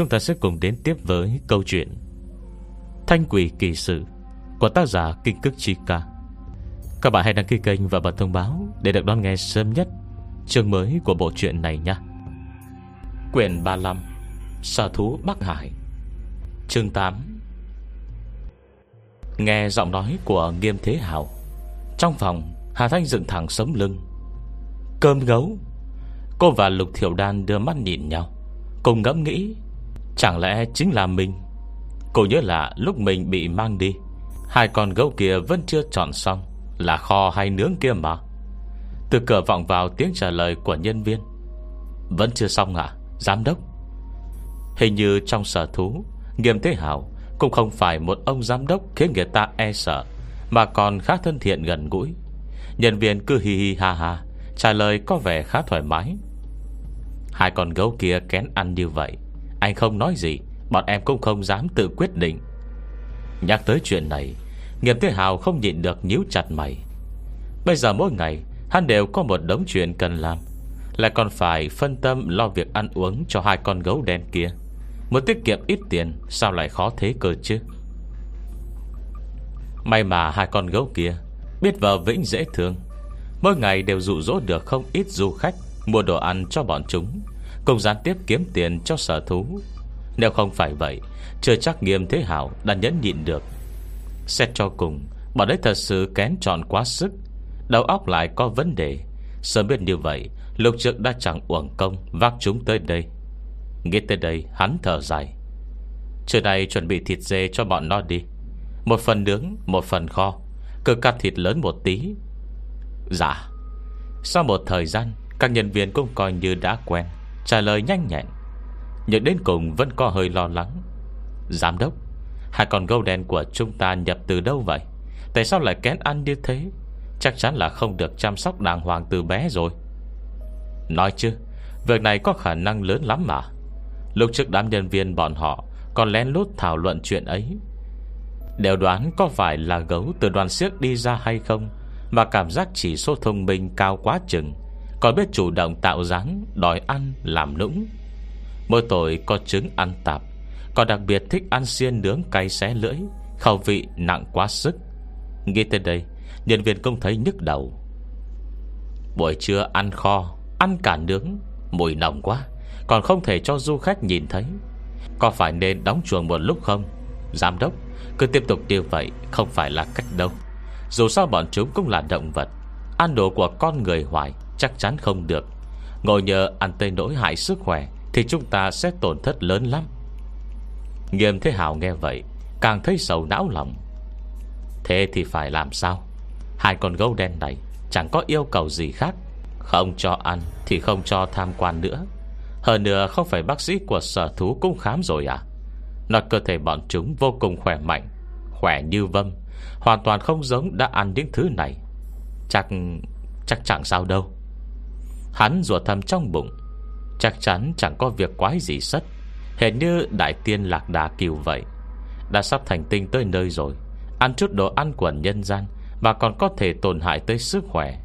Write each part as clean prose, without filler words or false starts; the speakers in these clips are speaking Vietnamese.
chúng ta sẽ cùng đến tiếp với câu chuyện Thanh Quỷ Kỷ Sự của tác giả Kinh Cức Chi Ca. Các bạn hãy đăng ký kênh và bật thông báo để được đón nghe sớm nhất chương mới của bộ truyện này nhé. Quyển 35, Sở Thú Bắc Hải, chương 8. Nghe giọng nói của Nghiêm Thế Hào, trong phòng Hà Thanh dựng thẳng sống lưng. Cơm gấu. Cô và Lục Thiểu Đan đưa mắt nhìn nhau, cùng ngẫm nghĩ, chẳng lẽ chính là mình. Cô nhớ là lúc mình bị mang đi, hai con gấu kia vẫn chưa chọn xong là kho hay nướng kia mà. Từ cửa vọng vào tiếng trả lời của nhân viên. Vẫn chưa xong à, giám đốc? Hình như trong sở thú, Nghiêm Thế Hào cũng không phải một ông giám đốc khiến người ta e sợ, mà còn khá thân thiện gần gũi. Nhân viên cứ hi hi ha ha, trả lời có vẻ khá thoải mái. Hai con gấu kia kén ăn như vậy, anh không nói gì, bọn em cũng không dám tự quyết định. Nhắc tới chuyện này, Nghiêm Thế Hào không nhịn được nhíu chặt mày. Bây giờ mỗi ngày hắn đều có một đống chuyện cần làm, lại còn phải phân tâm lo việc ăn uống cho hai con gấu đen kia. Muốn tiết kiệm ít tiền sao lại khó thế cơ chứ. May mà hai con gấu kia biết vợ vĩnh dễ thương, mỗi ngày đều dụ dỗ được không ít du khách mua đồ ăn cho bọn chúng, cùng gián tiếp kiếm tiền cho sở thú. Nếu không phải vậy, chưa chắc Nghiêm Thế Hào đã nhẫn nhịn được. Xét cho cùng, bọn đấy thật sự kén chọn quá sức, đầu óc lại có vấn đề. Sớm biết như vậy, Lục Trực đã chẳng uổng công vác chúng tới đây. Nghĩ tới đây hắn thở dài. Trưa nay chuẩn bị thịt dê cho bọn nó đi, một phần nướng, một phần kho, cứ cắt thịt lớn một tí. Dạ. Sau một thời gian, các nhân viên cũng coi như đã quen, trả lời nhanh nhẹn, nhưng đến cùng vẫn có hơi lo lắng. Giám đốc, hai con gấu đen của chúng ta nhập từ đâu vậy? Tại sao lại kén ăn như thế? Chắc chắn là không được chăm sóc đàng hoàng từ bé rồi. Nói chứ, việc này có khả năng lớn lắm mà. Lúc trước đám nhân viên bọn họ còn lén lút thảo luận chuyện ấy, đều đoán có phải là gấu từ đoàn xiếc đi ra hay không, mà cảm giác chỉ số thông minh cao quá chừng, còn biết chủ động tạo dáng đòi ăn làm nũng. Mỗi tội có trứng ăn tạp, còn đặc biệt thích ăn xiên nướng cay xé lưỡi, khẩu vị nặng quá sức. Nghĩ tới đây, nhân viên không thấy nhức đầu. Buổi trưa ăn kho, ăn cả nướng, mùi nồng quá, còn không thể cho du khách nhìn thấy. Có phải nên đóng chuồng một lúc không? Giám đốc, cứ tiếp tục như vậy không phải là cách đâu. Dù sao bọn chúng cũng là động vật, ăn đồ của con người hoài chắc chắn không được. Ngồi nhờ ăn tây nỗi hại sức khỏe thì chúng ta sẽ tổn thất lớn lắm. Nghiêm Thế Hào nghe vậy càng thấy sầu não lòng. Thế thì phải làm sao? Hai con gấu đen này chẳng có yêu cầu gì khác, không cho ăn thì không cho tham quan nữa. Hơn nữa không phải bác sĩ của sở thú cũng khám rồi à? Nói cơ thể bọn chúng vô cùng khỏe mạnh, khỏe như vâm, hoàn toàn không giống đã ăn những thứ này. Chắc chẳng sao đâu. Hắn rủa thầm trong bụng, chắc chắn chẳng có việc quái gì sất, hệt như Đại Tiên Lạc Đà Kiều vậy. Đã sắp thành tinh tới nơi rồi, ăn chút đồ ăn của nhân gian mà còn có thể tổn hại tới sức khỏe.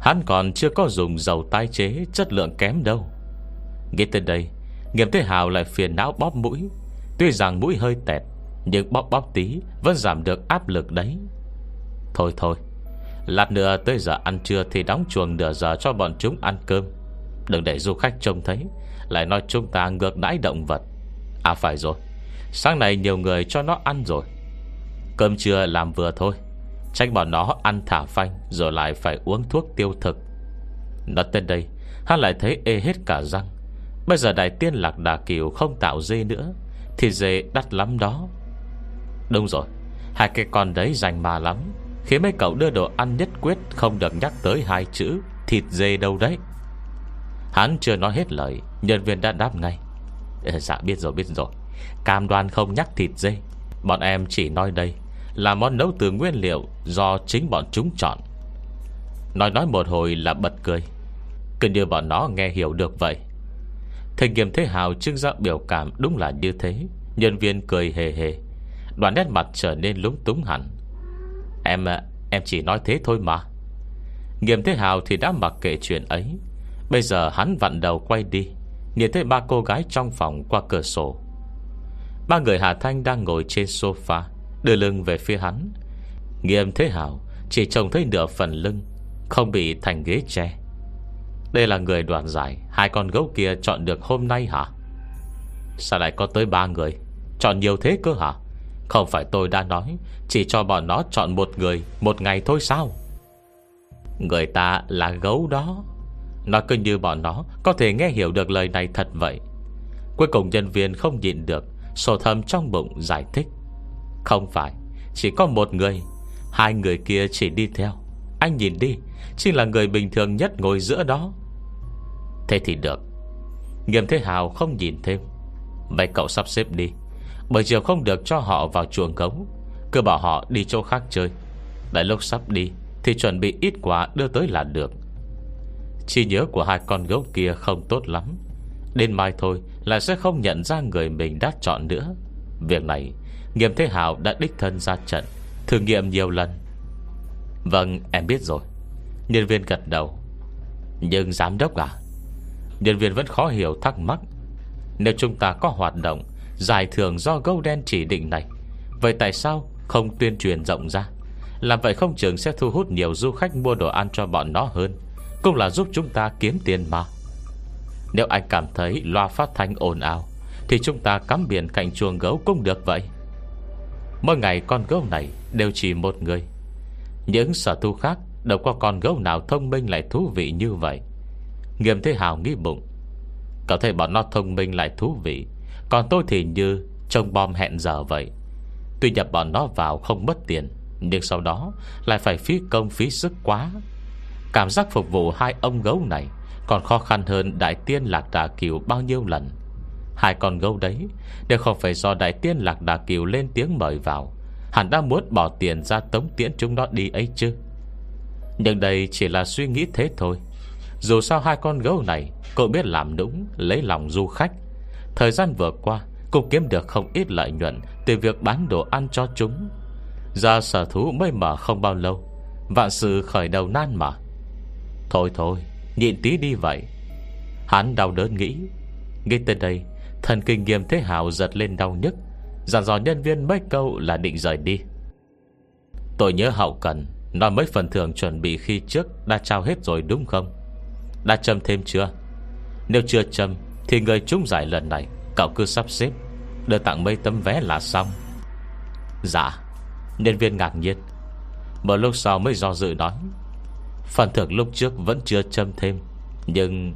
Hắn còn chưa có dùng dầu tái chế chất lượng kém đâu. Nghĩ tới đây, Nghiêm Thế Hào lại phiền não bóp mũi. Tuy rằng mũi hơi tẹt, nhưng bóp tí vẫn giảm được áp lực đấy. Thôi, lát nữa tới giờ ăn trưa thì đóng chuồng nửa giờ cho bọn chúng ăn cơm, đừng để du khách trông thấy lại nói chúng ta ngược đãi động vật. À phải rồi, sáng nay nhiều người cho nó ăn rồi. Cơm trưa làm vừa thôi, tránh bọn nó ăn thả phanh rồi lại phải uống thuốc tiêu thực. Nói tới đây, hắn lại thấy ê hết cả răng. Bây giờ Đại Tiên Lạc Đà Kiều không tạo dê nữa, thì dê đắt lắm đó. Đúng rồi, hai cái con đấy rành mà lắm, khi mấy cậu đưa đồ ăn nhất quyết không được nhắc tới hai chữ thịt dê đâu đấy. Hắn chưa nói hết lời, nhân viên đã đáp ngay. Dạ biết rồi, cam đoan không nhắc thịt dê. Bọn em chỉ nói đây là món nấu từ nguyên liệu do chính bọn chúng chọn. Nói một hồi là bật cười, cứ như bọn nó nghe hiểu được vậy. Thầy Nghiêm Thế Hào trưng ra biểu cảm đúng là như thế. Nhân viên cười hề hề, đoạn nét mặt trở nên lúng túng hẳn. Em chỉ nói thế thôi mà. Nghiêm Thế Hào thì đã mặc kệ chuyện ấy. Bây giờ hắn vặn đầu quay đi, nhìn thấy ba cô gái trong phòng qua cửa sổ, Ba người Hà Thanh đang ngồi trên sofa, đưa lưng về phía hắn. Nghiêm Thế Hào chỉ trông thấy nửa phần lưng, không bị thành ghế tre. Đây là người đoàn giải hai con gấu kia chọn được hôm nay hả? Sao lại có tới 3 người? Chọn nhiều thế cơ hả? Không phải tôi đã nói chỉ cho bọn nó chọn một người một ngày thôi sao? Người ta là gấu đó. Nó cứ như bọn nó có thể nghe hiểu được lời này thật vậy. Cuối cùng nhân viên không nhịn được, sổ thầm trong bụng giải thích. Không phải chỉ có một người, hai người kia chỉ đi theo. Anh nhìn đi, chính là người bình thường nhất ngồi giữa đó. Thế thì được. Nghiêm Thế Hào không nhìn thêm. Mấy cậu sắp xếp đi, buổi chiều không được cho họ vào chuồng gấu, cứ bảo họ đi chỗ khác chơi. Đại lúc sắp đi thì chuẩn bị ít quá đưa tới là được. Trí nhớ của hai con gấu kia không tốt lắm, đến mai thôi là sẽ không nhận ra người mình đã chọn nữa. Việc này Nghiêm Thế Hào đã đích thân ra trận thử nghiệm nhiều lần. Vâng, em biết rồi. Nhân viên gật đầu. Nhưng giám đốc à? Nhân viên vẫn khó hiểu thắc mắc. Nếu chúng ta có hoạt động giải thưởng do gấu đen chỉ định này, vậy tại sao không tuyên truyền rộng ra? Làm vậy không chừng sẽ thu hút nhiều du khách mua đồ ăn cho bọn nó hơn, cũng là giúp chúng ta kiếm tiền mà. Nếu anh cảm thấy loa phát thanh ồn ào thì chúng ta cắm biển cạnh chuồng gấu cũng được vậy. Mỗi ngày con gấu này đều chỉ một người. Những sở thú khác đâu có con gấu nào thông minh lại thú vị như vậy. Nghiêm Thế Hào nghĩ bụng. Cậu thấy bọn nó thông minh lại thú vị, còn tôi thì như trông bom hẹn giờ vậy. Tuy nhập bọn nó vào không mất tiền, nhưng sau đó lại phải phí công phí sức quá. Cảm giác phục vụ hai ông gấu này còn khó khăn hơn Đại Tiên Lạc Đà Kiều bao nhiêu lần. Hai con gấu đấy đều không phải do Đại Tiên Lạc Đà Kiều lên tiếng mời vào, hắn đã muốn bỏ tiền ra tống tiễn chúng nó đi ấy chứ. Nhưng đây chỉ là suy nghĩ thế thôi. Dù sao hai con gấu này cũng biết làm nũng, lấy lòng du khách. Thời gian vừa qua cũng kiếm được không ít lợi nhuận từ việc bán đồ ăn cho chúng. Giờ sở thú mới mở không bao lâu, vạn sự khởi đầu nan mà. Thôi nhịn tí đi vậy. Hắn đau đớn nghĩ. Ngay tới đây thần kinh Nghiêm Thế Hào giật lên đau nhức, dặn dò nhân viên mấy câu là định rời đi. Tôi nhớ hậu cần nói mấy phần thưởng chuẩn bị khi trước đã trao hết rồi đúng không? Đã châm thêm chưa? Nếu chưa châm thì người trúng giải lần này cậu cứ sắp xếp đưa tặng mấy tấm vé là xong. Dạ. Nhân viên ngạc nhiên. Một lúc sau mới do dự nói. Phần thưởng lúc trước vẫn chưa châm thêm, nhưng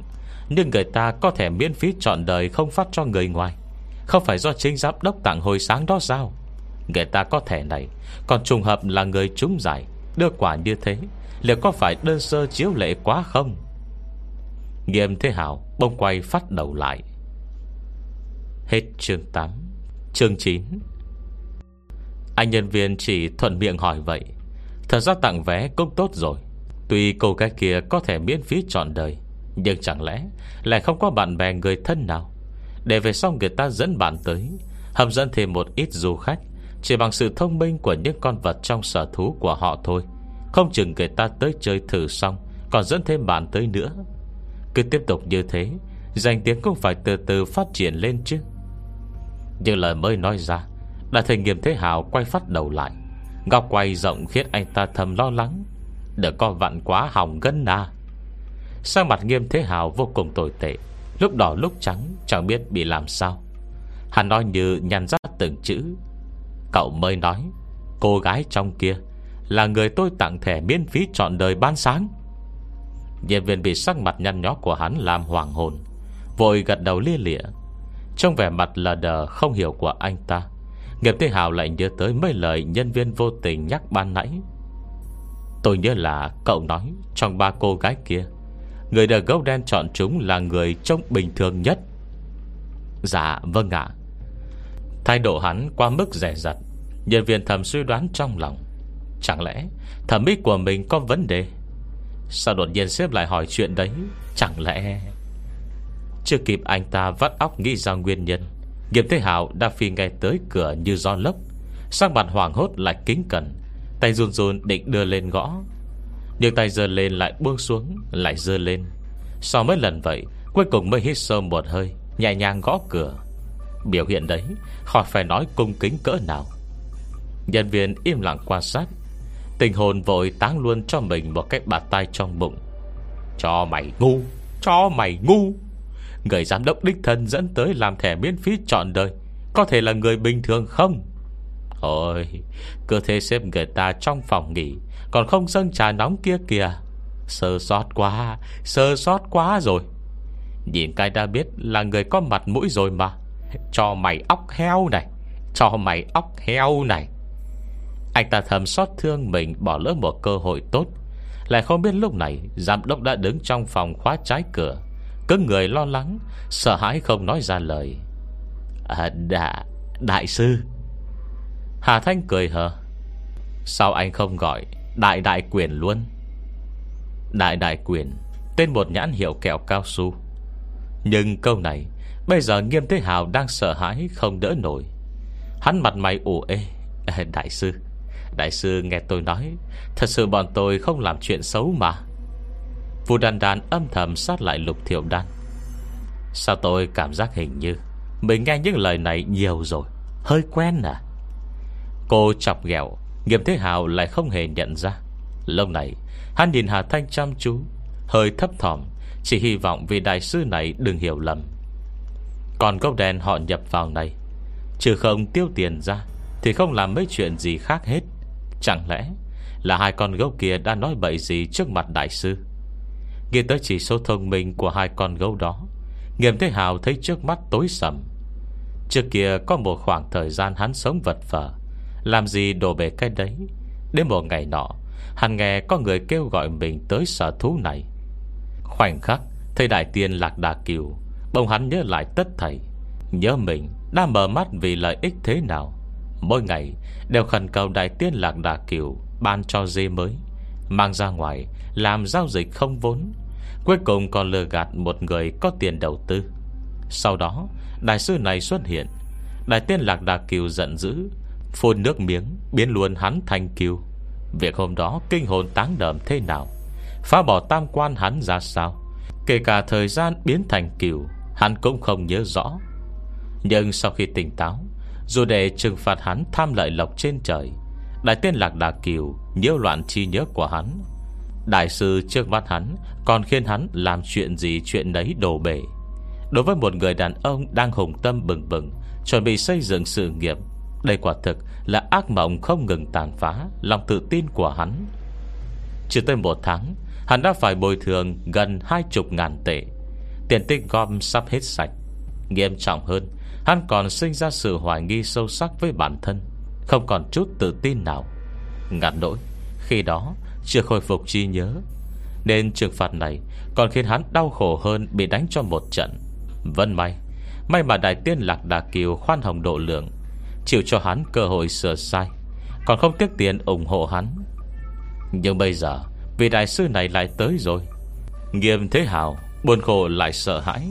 người ta có thể miễn phí trọn đời không phát cho người ngoài. Không phải do chính giám đốc tặng hồi sáng đó sao? Người ta có thể này còn trùng hợp là người trúng giải. Đưa quả như thế liệu có phải đơn sơ chiếu lệ quá không? Nghiêm Thế Hào bông quay phát đầu lại. Hết chương 8. Chương 9. Anh nhân viên chỉ thuận miệng hỏi vậy. Thật ra tặng vé cũng tốt rồi. Tuy cô gái kia có thể miễn phí trọn đời, nhưng chẳng lẽ lại không có bạn bè người thân nào để về sau người ta dẫn bạn tới, hấp dẫn thêm một ít du khách chỉ bằng sự thông minh của những con vật trong sở thú của họ thôi. Không chừng người ta tới chơi thử xong còn dẫn thêm bạn tới nữa. Cứ tiếp tục như thế, danh tiếng cũng phải từ từ phát triển lên chứ. Nhưng lời mới nói ra đã thấy Nghiêm Thế Hào quay phát đầu lại. Góc quay rộng khiến anh ta thầm lo lắng. Đừng có vặn quá hỏng gân à. Sang mặt Nghiêm Thế Hào vô cùng tồi tệ, lúc đỏ lúc trắng, chẳng biết bị làm sao. Hắn nói như nhăn rắt từng chữ. Cậu mới nói cô gái trong kia là người tôi tặng thẻ miễn phí trọn đời ban sáng. Nhân viên bị sắc mặt nhăn nhó của hắn làm hoảng hồn, vội gật đầu lia lịa. Trong vẻ mặt lờ đờ không hiểu của anh ta, Nghiêm Thế Hào lại nhớ tới mấy lời nhân viên vô tình nhắc ban nãy. Tôi nhớ là cậu nói trong 3 cô gái kia, người được gấu đen chọn chúng là người trông bình thường nhất. Dạ vâng ạ. Thái độ hắn quá mức dè dặt. Nhân viên thầm suy đoán trong lòng, chẳng lẽ thẩm mỹ của mình có vấn đề? Sao đột nhiên sếp lại hỏi chuyện đấy? Chẳng lẽ... Chưa kịp anh ta vắt óc nghĩ ra nguyên nhân, Nghiêm Thế Hào đã phi ngay tới cửa như gió lốc. Sang bàn hoảng hốt lại kính cẩn, tay run run định đưa lên gõ, nhưng tay giơ lên lại buông xuống, lại giơ lên. Sau mấy lần vậy, cuối cùng mới hít sâu một hơi, nhẹ nhàng gõ cửa. Biểu hiện đấy khỏi phải nói cung kính cỡ nào. Nhân viên im lặng quan sát. Tình hồn vội táng luôn cho mình một cái bạt tay trong bụng. Cho mày ngu, cho mày ngu. Người giám đốc đích thân dẫn tới làm thẻ miễn phí trọn đời có thể là người bình thường không? Ôi, cứ thế xếp người ta trong phòng nghỉ còn không dâng trà nóng kia kìa. Sơ sót quá rồi. Nhìn cái đã biết là người có mặt mũi rồi mà. Cho mày óc heo này, cho mày óc heo này. Anh ta thầm xót thương mình bỏ lỡ một cơ hội tốt. Lại không biết lúc này giám đốc đã đứng trong phòng khóa trái cửa, cứng người lo lắng, sợ hãi không nói ra lời. Đại sư. Hà Thanh cười hờ. Sao anh không gọi đại quyền luôn? Đại quyền, tên một nhãn hiệu kẹo cao su. Nhưng câu này bây giờ Nghiêm Thế Hào đang sợ hãi không đỡ nổi. Hắn mặt mày ủ ê. Đại sư nghe tôi nói, thật sự bọn tôi không làm chuyện xấu mà. Vu Đan Đan âm thầm sát lại Lục Thiểu Đan. Sao tôi cảm giác hình như mình nghe những lời này nhiều rồi, hơi quen à? Cô chọc ghẹo. Nghiêm Thế Hào lại không hề nhận ra. Lâu này hắn nhìn Hà Thanh chăm chú, hơi thấp thỏm, chỉ hy vọng vì đại sư này đừng hiểu lầm. Còn gốc đèn họ nhập vào này, trừ không tiêu tiền ra thì không làm mấy chuyện gì khác hết. Chẳng lẽ là hai con gấu kia đã nói bậy gì trước mặt đại sư? Nghe tới chỉ số thông minh của hai con gấu đó, Nghiêm Thế Hào thấy trước mắt tối sầm. Trước kia có một khoảng thời gian hắn sống vật vờ, làm gì đổ bể cái đấy. Đến một ngày nọ, hắn nghe có người kêu gọi mình tới sở thú này. Khoảnh khắc thấy Đại Tiên Lạc Đà Kiều, bỗng hắn nhớ lại tất thảy, nhớ mình đã mở mắt vì lợi ích thế nào. Mỗi ngày đều khẩn cầu Đại Tiên Lạc Đà Kiều ban cho dê mới, mang ra ngoài làm giao dịch không vốn. Cuối cùng còn lừa gạt một người có tiền đầu tư. Sau đó đại sư này xuất hiện. Đại Tiên Lạc Đà Kiều giận dữ, phun nước miếng, biến luôn hắn thành kiều. Việc hôm đó kinh hồn táng đờm thế nào, phá bỏ tam quan hắn ra sao, kể cả thời gian biến thành kiều hắn cũng không nhớ rõ. Nhưng sau khi tỉnh táo, dù để trừng phạt hắn tham lợi lộc trên trời, Đại Tiên Lạc Đà Kiều nhiễu loạn trí nhớ của hắn. Đại sư trước mắt hắn còn khiến hắn làm chuyện gì chuyện đấy đổ bể. Đối với một người đàn ông đang hùng tâm bừng bừng chuẩn bị xây dựng sự nghiệp, đây quả thực là ác mộng không ngừng tàn phá lòng tự tin của hắn. Chưa tới một tháng, hắn đã phải bồi thường gần 20.000 tệ. Tiền tích gom sắp hết sạch. Nghiêm trọng hơn, hắn còn sinh ra sự hoài nghi sâu sắc với bản thân, không còn chút tự tin nào. Ngặt nỗi khi đó chưa khôi phục trí nhớ, nên trừng phạt này còn khiến hắn đau khổ hơn bị đánh cho một trận. Vẫn may mà Đại Tiên Lạc Đà Kiều khoan hồng độ lượng, chịu cho hắn cơ hội sửa sai, còn không tiếc tiền ủng hộ hắn. Nhưng bây giờ vì đại sư này lại tới rồi, Nghiêm Thế Hào buồn khổ lại sợ hãi.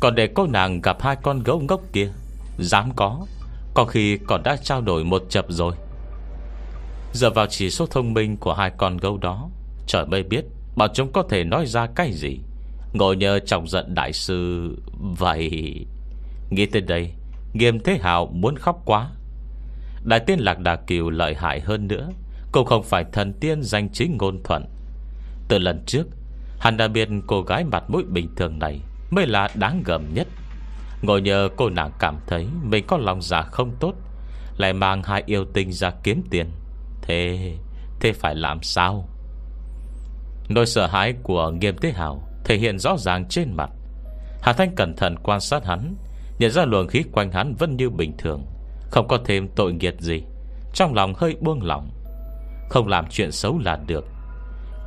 Còn để cô nàng gặp hai con gấu ngốc kia, dám có khi còn đã trao đổi một chập rồi. Giờ vào chỉ số thông minh của hai con gấu đó, trời mới biết bọn chúng có thể nói ra cái gì. Ngồi nhờ chọc giận đại sư vậy. Nghĩ tới đây, Nghiêm Thế Hào muốn khóc quá. Đại Tiên Lạc Đà Kiều lợi hại hơn nữa cũng không phải thần tiên danh chính ngôn thuận. Từ lần trước, hắn đã biết cô gái mặt mũi bình thường này mới là đáng gờm nhất. Ngồi nhờ cô nàng cảm thấy mình có lòng dạ không tốt, lại mang hai yêu tinh ra kiếm tiền. Thế phải làm sao? Nỗi sợ hãi của Nghiêm Thế Hào thể hiện rõ ràng trên mặt. Hà Thanh cẩn thận quan sát hắn, nhận ra luồng khí quanh hắn vẫn như bình thường, không có thêm tội nghiệt gì. Trong lòng hơi buông lỏng, không làm chuyện xấu là được.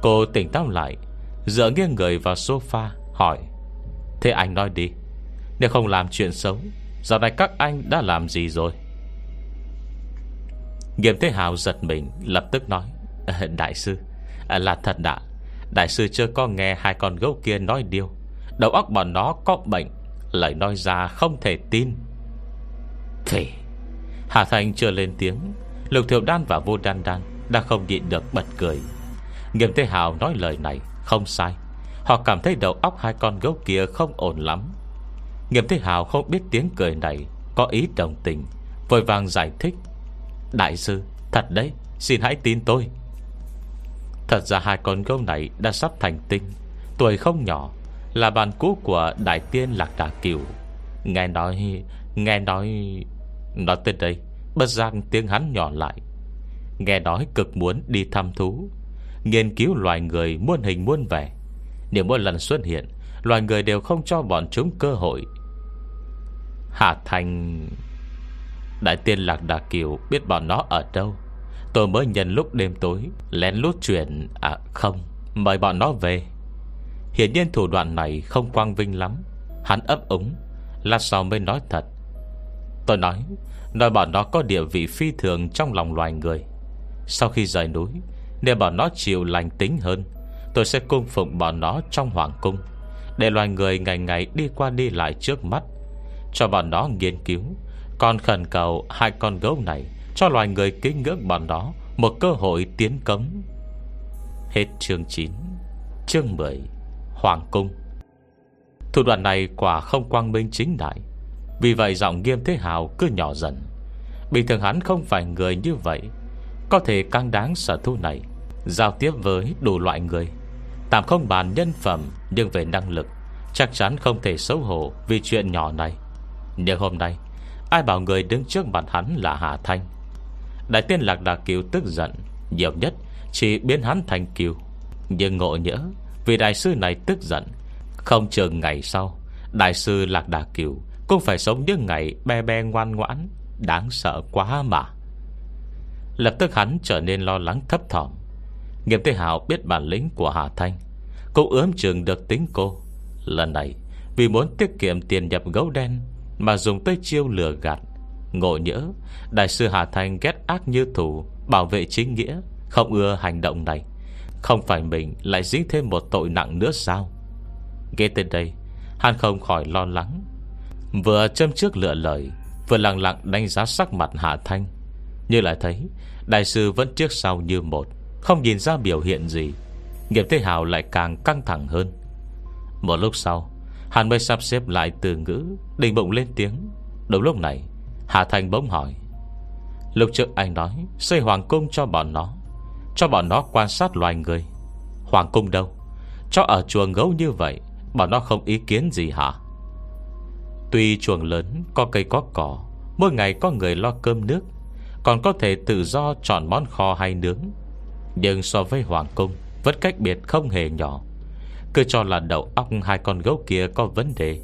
Cô tỉnh táo lại, dựa nghiêng người vào sofa hỏi: thế anh nói đi, nếu không làm chuyện xấu, giờ này các anh đã làm gì rồi? Nghiêm Thế Hào giật mình, lập tức nói: đại sư, là thật đã. Đại sư chưa có nghe hai con gấu kia nói điều. Đầu óc bọn nó có bệnh, lời nói ra không thể tin. Thì Hà Thanh chưa lên tiếng, Lục Thiểu Đan và Vu Đan Đan đã không nhịn được bật cười. Nghiêm Thế Hào nói lời này không sai. Họ cảm thấy đầu óc hai con gấu kia không ổn lắm. Nghiêm Thế Hào không biết tiếng cười này có ý đồng tình, vội vàng giải thích: Đại sư, thật đấy, xin hãy tin tôi. Thật ra hai con gấu này đã sắp thành tinh, tuổi không nhỏ, là bạn cũ của Đại Tiên Lạc Đà Kiều. Nói tới đây, bất giác tiếng hắn nhỏ lại. Nghe nói cực muốn đi thăm thú, nghiên cứu loài người muôn hình muôn vẻ, nhưng mỗi lần xuất hiện, loài người đều không cho bọn chúng cơ hội. Hà Thanh, Đại Tiên Lạc Đà Kiều biết bọn nó ở đâu, tôi mới nhân lúc đêm tối lén lút mời bọn nó về. Hiển nhiên thủ đoạn này không quang vinh lắm, hắn ấp úng, lát sau mới nói thật. Tôi nói bọn nó có địa vị phi thường trong lòng loài người. Sau khi rời núi, để bọn nó chịu lành tính hơn, tôi sẽ cung phụng bọn nó trong hoàng cung, để loài người ngày ngày đi qua đi lại trước mắt, cho bọn nó nghiên cứu. Còn khẩn cầu hai con gấu này cho loài người kính ngưỡng bọn nó một cơ hội tiến cống. Hết chương 9. Chương 10. Hoàng cung. Thủ đoạn này quả không quang minh chính đại, vì vậy giọng Nghiêm Thế Hào cứ nhỏ dần. Bình thường hắn không phải người như vậy, có thể càng đáng sở thu này, giao tiếp với đủ loại người, tạm không bàn nhân phẩm, nhưng về năng lực chắc chắn không thể xấu hổ vì chuyện nhỏ này. Nhưng hôm nay ai bảo người đứng trước mặt hắn là Hà Thanh. Đại Tiên Lạc Đà Kiều tức giận, nhiều nhất chỉ biến hắn thành kiều, nhưng ngộ nhỡ vì đại sư này tức giận, không chừng ngày sau đại sư Lạc Đà Kiều cũng phải sống những ngày be be ngoan ngoãn, đáng sợ quá mà. Lập tức hắn trở nên lo lắng thấp thỏm. Nghiêm Thế Hào biết bản lĩnh của Hà Thanh, cũng ướm chừng được tính cô. Lần này vì muốn tiết kiệm tiền nhập gấu đen mà dùng tới chiêu lừa gạt, ngộ nhỡ đại sư Hà Thanh ghét ác như thù, bảo vệ chính nghĩa, không ưa hành động này, không phải mình lại dính thêm một tội nặng nữa sao? Nghe tới đây, hắn không khỏi lo lắng, vừa châm trước lựa lời, vừa lặng lặng đánh giá sắc mặt Hà Thanh. Như lại thấy đại sư vẫn trước sau như một, không nhìn ra biểu hiện gì. Nghiêm Thế Hào lại càng căng thẳng hơn. Một lúc sau, hắn mới sắp xếp lại từ ngữ, định bụng lên tiếng. Đúng lúc này, Hà Thanh bỗng hỏi: Lúc trước anh nói xây hoàng cung cho bọn nó, cho bọn nó quan sát loài người. Hoàng cung đâu? Cho ở chuồng gấu như vậy, bọn nó không ý kiến gì hả? Tuy chuồng lớn, có cây có cỏ, mỗi ngày có người lo cơm nước, còn có thể tự do chọn món kho hay nướng, nhưng so với hoàng cung vẫn cách biệt không hề nhỏ. Cứ cho là đầu óc hai con gấu kia có vấn đề,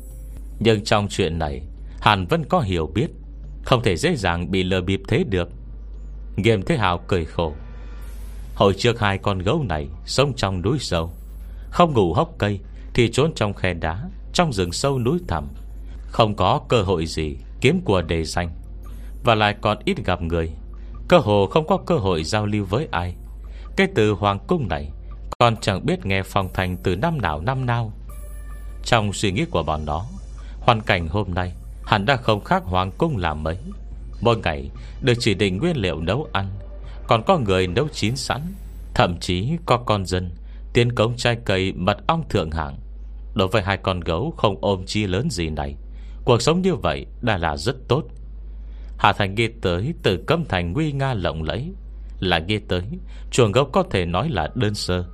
nhưng trong chuyện này hắn vẫn có hiểu biết, không thể dễ dàng bị lừa bịp thế được. Nghiêm Thế Hào cười khổ. Hồi trước hai con gấu này sống trong núi sâu, không ngủ hốc cây thì trốn trong khe đá, trong rừng sâu núi thẳm, không có cơ hội gì kiếm của đề danh, và lại còn ít gặp người, cơ hồ không có cơ hội giao lưu với ai. Cái từ hoàng cung này còn chẳng biết nghe phong thành từ năm nào. Trong suy nghĩ của bọn nó, hoàn cảnh hôm nay hẳn đã không khác hoàng cung là mấy. Mỗi ngày được chỉ định nguyên liệu nấu ăn, còn có người nấu chín sẵn, thậm chí có con dân tiến cống trái cây mật ong thượng hạng. Đối với hai con gấu không ôm chi lớn gì này, cuộc sống như vậy đã là rất tốt. Hà Thành nghĩ tới từ cấm thành nguy nga lộng lẫy, là nghĩ tới chuồng gấu có thể nói là đơn sơ,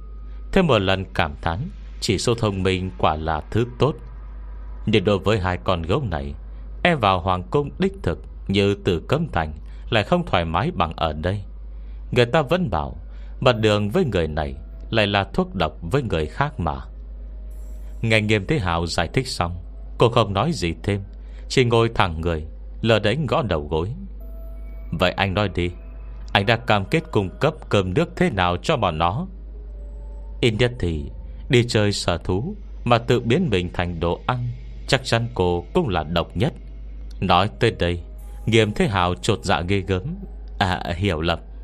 thêm một lần cảm thán chỉ số thông minh quả là thứ tốt. Nhưng đối với hai con gấu này, e vào hoàng cung đích thực như từ cấm thành lại không thoải mái bằng ở đây. Người ta vẫn bảo mặt đường với người này lại là thuốc độc với người khác mà. Nghe Nghiêm Thế Hào giải thích xong, cô không nói gì thêm, chỉ ngồi thẳng người, lờ đánh gõ đầu gối. Vậy anh nói đi, anh đã cam kết cung cấp cơm nước thế nào cho bọn nó? Ít nhất thì đi chơi sở thú mà tự biến mình thành đồ ăn, chắc chắn cô cũng là độc nhất. Nói tới đây, Nghiêm Thế Hào chột dạ ghê gớm.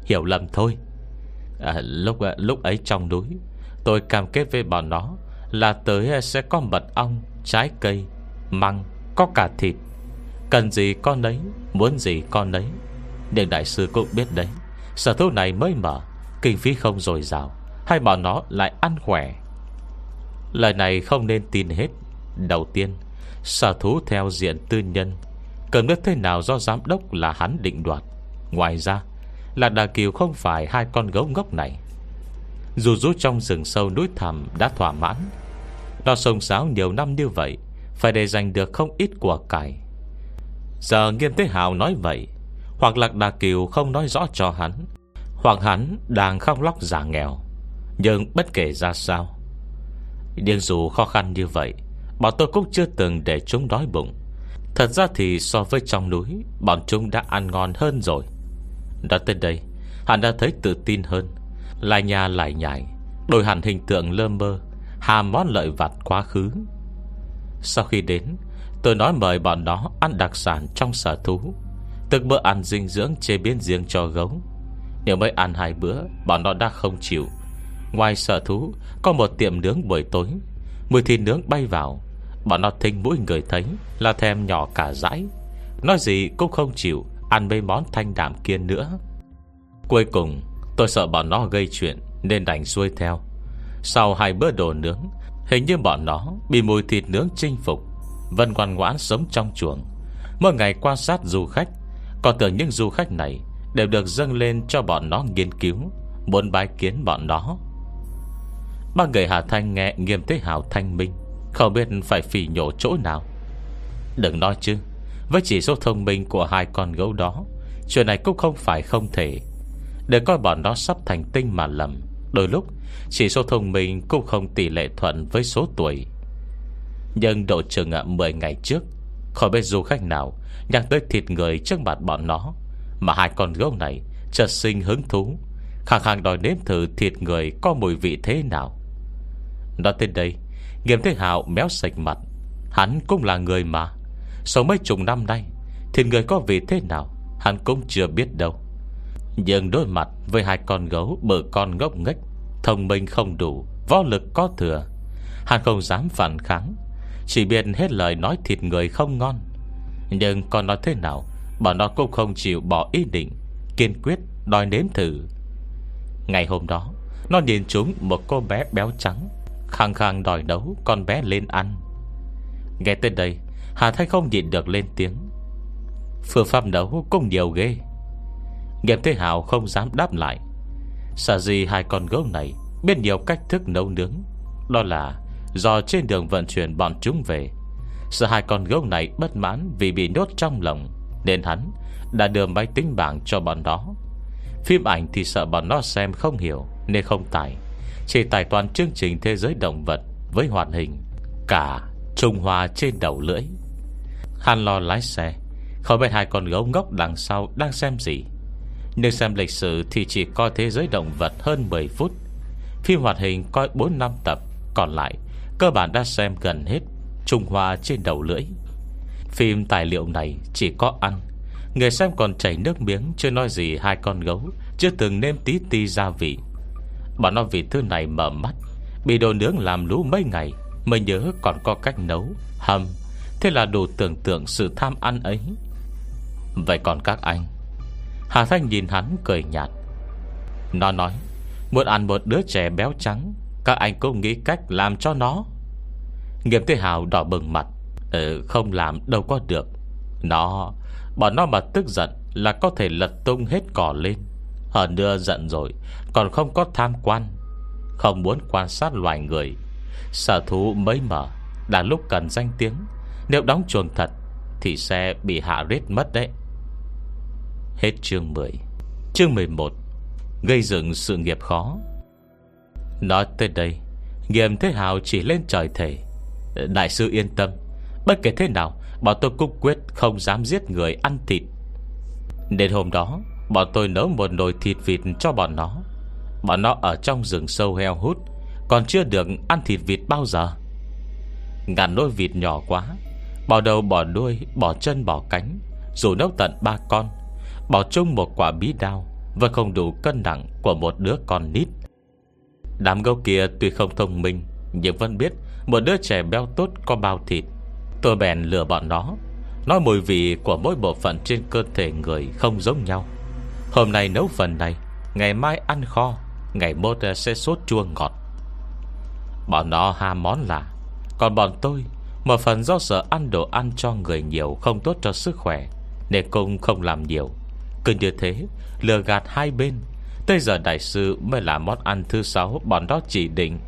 Hiểu lầm thôi. Lúc ấy trong núi, tôi cam kết với bọn nó là tới sẽ có mật ong, trái cây, măng, có cả thịt. Cần gì con đấy, muốn gì con đấy. Nhưng đại sư cũng biết đấy, sở thú này mới mở, kinh phí không dồi dào, hay bọn nó lại ăn khỏe. Lời này không nên tin hết. Đầu tiên, Sở thú theo diện tư nhân cần biết thế nào do giám đốc là hắn định đoạt. Ngoài ra, Lạc Đà Kiều không phải hai con gấu ngốc này. Dù rú trong rừng sâu núi thẳm đã thỏa mãn, nó sông sáo nhiều năm như vậy, phải để giành được không ít của cải. Giờ Nghiêm Thế Hào nói vậy, hoặc Lạc Đà Kiều không nói rõ cho hắn, hoặc hắn đang khóc lóc giả nghèo. Nhưng bất kể ra sao, nhưng dù khó khăn như vậy, bọn tôi cũng chưa từng để chúng đói bụng. Thật ra thì so với trong núi, bọn chúng đã ăn ngon hơn rồi. Đã tới đây, hắn đã thấy tự tin hơn, lại nhà lại nhảy, đổi hẳn hình tượng lơ mơ hàm món lợi vặt quá khứ. Sau khi đến, tôi nói mời bọn nó ăn đặc sản trong sở thú, từng bữa ăn dinh dưỡng chế biến riêng cho gấu. Nếu mới ăn hai bữa, bọn nó đã không chịu. Ngoài sở thú có một tiệm nướng buổi tối, mùi thịt nướng bay vào, bọn nó thính mũi người thấy là thèm nhỏ cả dãi, nói gì cũng không chịu ăn mấy món thanh đạm kia nữa. Cuối cùng tôi sợ bọn nó gây chuyện nên đành xuôi theo. Sau hai bữa đồ nướng, hình như bọn nó bị mùi thịt nướng chinh phục, vẫn ngoan ngoãn sống trong chuồng. Mỗi ngày quan sát du khách, còn tưởng những du khách này đều được dâng lên cho bọn nó nghiên cứu, muốn bái kiến bọn nó. Ba người Hà Thanh nghe Nghiêm Thế Hào thanh minh, không biết phải phỉ nhổ chỗ nào. Đừng nói chứ, với chỉ số thông minh của hai con gấu đó, chuyện này cũng không phải không thể. Để coi bọn nó sắp thành tinh mà lầm, đôi lúc chỉ số thông minh cũng không tỷ lệ thuận với số tuổi. Nhưng độ chừng 10 ngày trước, không biết du khách nào nhắc tới thịt người trước mặt bọn nó, mà hai con gấu này chợt sinh hứng thú, khăng khăng đòi nếm thử thịt người có mùi vị thế nào. Nói tới đây, Nghiêm Thế Hào méo sạch mặt. Hắn cũng là người mà, sau mấy chục năm nay, thịt người có vị thế nào hắn cũng chưa biết đâu. Nhưng đối mặt với hai con gấu bờ con ngốc nghếch, thông minh không đủ, võ lực có thừa, hắn không dám phản kháng, chỉ biết hết lời nói thịt người không ngon. Nhưng còn nói thế nào, bọn nó cũng không chịu bỏ ý định, kiên quyết đòi nếm thử. Ngày hôm đó, nó nhìn trúng một cô bé béo trắng, khăng khăng đòi nấu con bé lên ăn. Nghe tới đây, Hà Thanh không nhịn được lên tiếng, phương pháp nấu cũng nhiều ghê. Nghiêm Thế Hào không dám đáp lại. Sợ gì hai con gấu này biết nhiều cách thức nấu nướng, đó là do trên đường vận chuyển bọn chúng về. Sợ hai con gấu này bất mãn vì bị nhốt trong lòng, nên hắn đã đưa máy tính bảng cho bọn nó. Phim ảnh thì sợ bọn nó xem không hiểu nên không tải, chỉ tải toàn chương trình thế giới động vật với hoạt hình, cả Trung Hoa trên đầu lưỡi. Hắn lo lái xe, không biết hai con gấu ngốc đằng sau đang xem gì. Nếu xem lịch sử thì chỉ coi thế giới động vật hơn 10 phút, phim hoạt hình coi 4-5 tập, còn lại cơ bản đã xem gần hết Trung Hoa trên đầu lưỡi. Phim tài liệu này chỉ có ăn, người xem còn chảy nước miếng, chưa nói gì hai con gấu chưa từng nêm tí ti gia vị. Bọn nó vì thứ này mở mắt, bị đồ nướng làm lú mấy ngày mới nhớ còn có cách nấu, hầm. Thế là đủ tưởng tượng sự tham ăn ấy. Vậy còn các anh? Hà Thanh nhìn hắn cười nhạt. Nó nói muốn ăn một đứa trẻ béo trắng, các anh cũng nghĩ cách làm cho nó. Nghiêm Thế Hào đỏ bừng mặt. Không làm đâu có được. Bọn nó mà tức giận là có thể lật tung hết cỏ lên. Hơn nữa giận rồi còn không có tham quan, không muốn quan sát loài người. Sở thú mới mở, đã lúc cần danh tiếng, nếu đóng chuồng thật thì sẽ bị hạ rết mất đấy. Hết chương 10. Chương 11. Gây dựng sự nghiệp khó. Nói tới đây, Nghiêm Thế Hào chỉ lên trời thề, đại sư yên tâm, bất kể thế nào bọn tôi cũng quyết không dám giết người ăn thịt. Đến hôm đó, bọn tôi nấu một nồi thịt vịt cho bọn nó. Bọn nó ở trong rừng sâu heo hút, còn chưa được ăn thịt vịt bao giờ. Ngàn nỗi vịt nhỏ quá, bỏ đầu bỏ đuôi, bỏ chân bỏ cánh, dù nấu tận 3 con, bỏ chung một quả bí đao vẫn không đủ cân nặng của một đứa con nít. Đám gấu kia tuy không thông minh, nhưng vẫn biết một đứa trẻ béo tốt có bao thịt. Tôi bèn lừa bọn nó, nói mùi vị của mỗi bộ phận trên cơ thể người không giống nhau. Hôm nay nấu phần này, ngày mai ăn kho, ngày mốt sẽ sốt chua ngọt. Bọn nó ham món lạ, còn bọn tôi Một phần do sợ ăn đồ ăn cho người nhiều không tốt cho sức khỏe nên cũng không làm nhiều. Cứ như thế lừa gạt hai bên. Tới giờ đại sư mới là món ăn thứ 6 bọn đó chỉ định.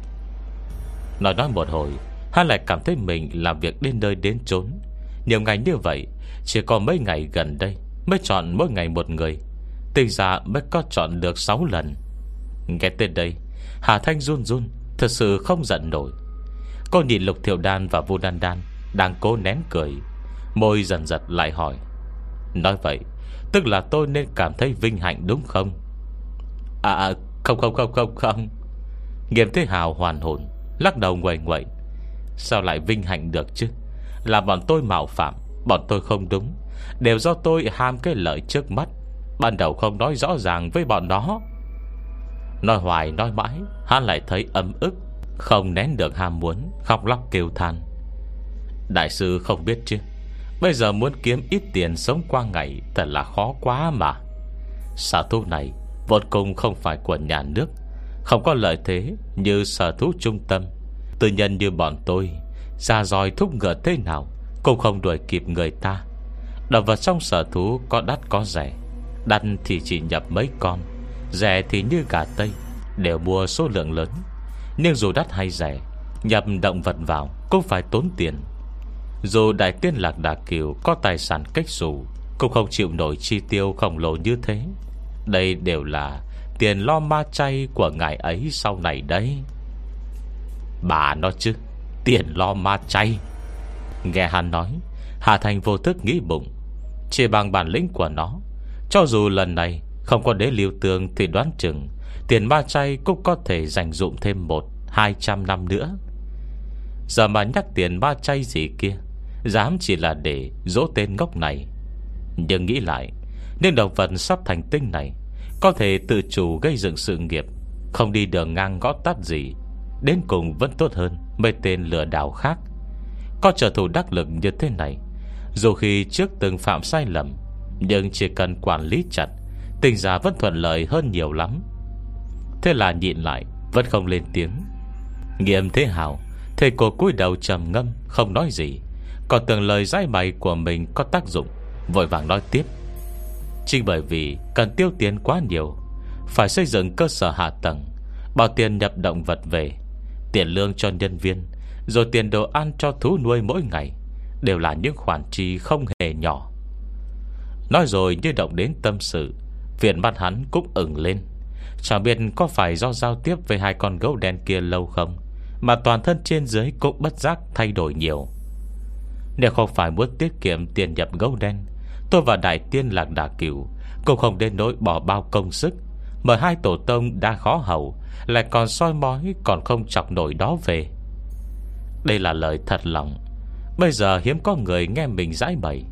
Nói một hồi, hắn lại cảm thấy mình làm việc đến nơi đến chốn. Nhiều ngày như vậy, chỉ có mấy ngày gần đây mới chọn mỗi ngày một người, tính ra mới có chọn được 6 lần. Nghe tên đây, Hà Thanh run run, thật sự không giận nổi. Cô nhìn Lục Thiểu Đan và Vu Đan Đan đang cố nén cười, môi dần giật lại hỏi: nói vậy tức là tôi nên cảm thấy vinh hạnh đúng không? À không. Nghiêm Thế Hào hoàn hồn, lắc đầu nguậy nguậy: sao lại vinh hạnh được chứ? Là bọn tôi mạo phạm, bọn tôi không đúng, đều do tôi ham cái lợi trước mắt, ban đầu không nói rõ ràng với bọn đó. Nói hoài nói mãi, hắn lại thấy ấm ức, không nén được ham muốn, khóc lóc kêu than. Đại sư không biết chứ, bây giờ muốn kiếm ít tiền sống qua ngày thật là khó quá mà. Sở thú này vốn cùng không phải của nhà nước, không có lợi thế như sở thú trung tâm. Tư nhân như bọn tôi, ra roi thúc ngựa thế nào cũng không đuổi kịp người ta. Động vật trong sở thú có đắt có rẻ. Đắt thì chỉ nhập mấy con, rẻ thì như gà tây, đều mua số lượng lớn. Nhưng dù đắt hay rẻ, nhập động vật vào cũng phải tốn tiền. Dù Đại Tiên Lạc Đà Kiều có tài sản cách xù, cũng không chịu nổi chi tiêu khổng lồ như thế. Đây đều là tiền lo ma chay của ngài ấy sau này đấy. Bà nói chứ, tiền lo ma chay. Nghe hắn nói, Hà Thành vô thức nghĩ bụng, chỉ bằng bản lĩnh của nó, cho dù lần này không có đế lưu tương thì đoán chừng tiền ma chay cũng có thể dành dụm thêm 100-200 năm nữa. Giờ mà nhắc tiền ma chay gì kia, dám chỉ là để dỗ tên ngốc này. Nhưng nghĩ lại, nên động vật sắp thành tinh này có thể tự chủ gây dựng sự nghiệp, không đi đường ngang ngõ tắt gì, đến cùng vẫn tốt hơn mấy tên lừa đảo khác. Có trợ thủ đắc lực như thế này, dù khi trước từng phạm sai lầm, nhưng chỉ cần quản lý chặt, tình ra vẫn thuận lợi hơn nhiều lắm. Thế là nhịn lại, vẫn không lên tiếng. Nghiêm Thế Hào thầy cô cúi đầu trầm ngâm, không nói gì, còn tưởng lời giải bày của mình có tác dụng, vội vàng nói tiếp: chính bởi vì cần tiêu tiền quá nhiều, phải xây dựng cơ sở hạ tầng, bỏ tiền nhập động vật về, tiền lương cho nhân viên, rồi tiền đồ ăn cho thú nuôi mỗi ngày, đều là những khoản chi không hề nhỏ. Nói rồi như động đến tâm sự, viền mắt hắn cũng ửng lên. Chẳng biết có phải do giao tiếp với hai con gấu đen kia lâu không, mà toàn thân trên dưới cũng bất giác thay đổi nhiều. Nếu không phải muốn tiết kiệm tiền nhập gấu đen, tôi và Đại Tiên Lạc Đà Kiều cũng không đến nỗi bỏ bao công sức, mời hai tổ tông đã khó hầu, lại còn soi mói, còn không chọc nổi đó về. Đây là lời thật lòng. Bây giờ hiếm có người nghe mình giải bày.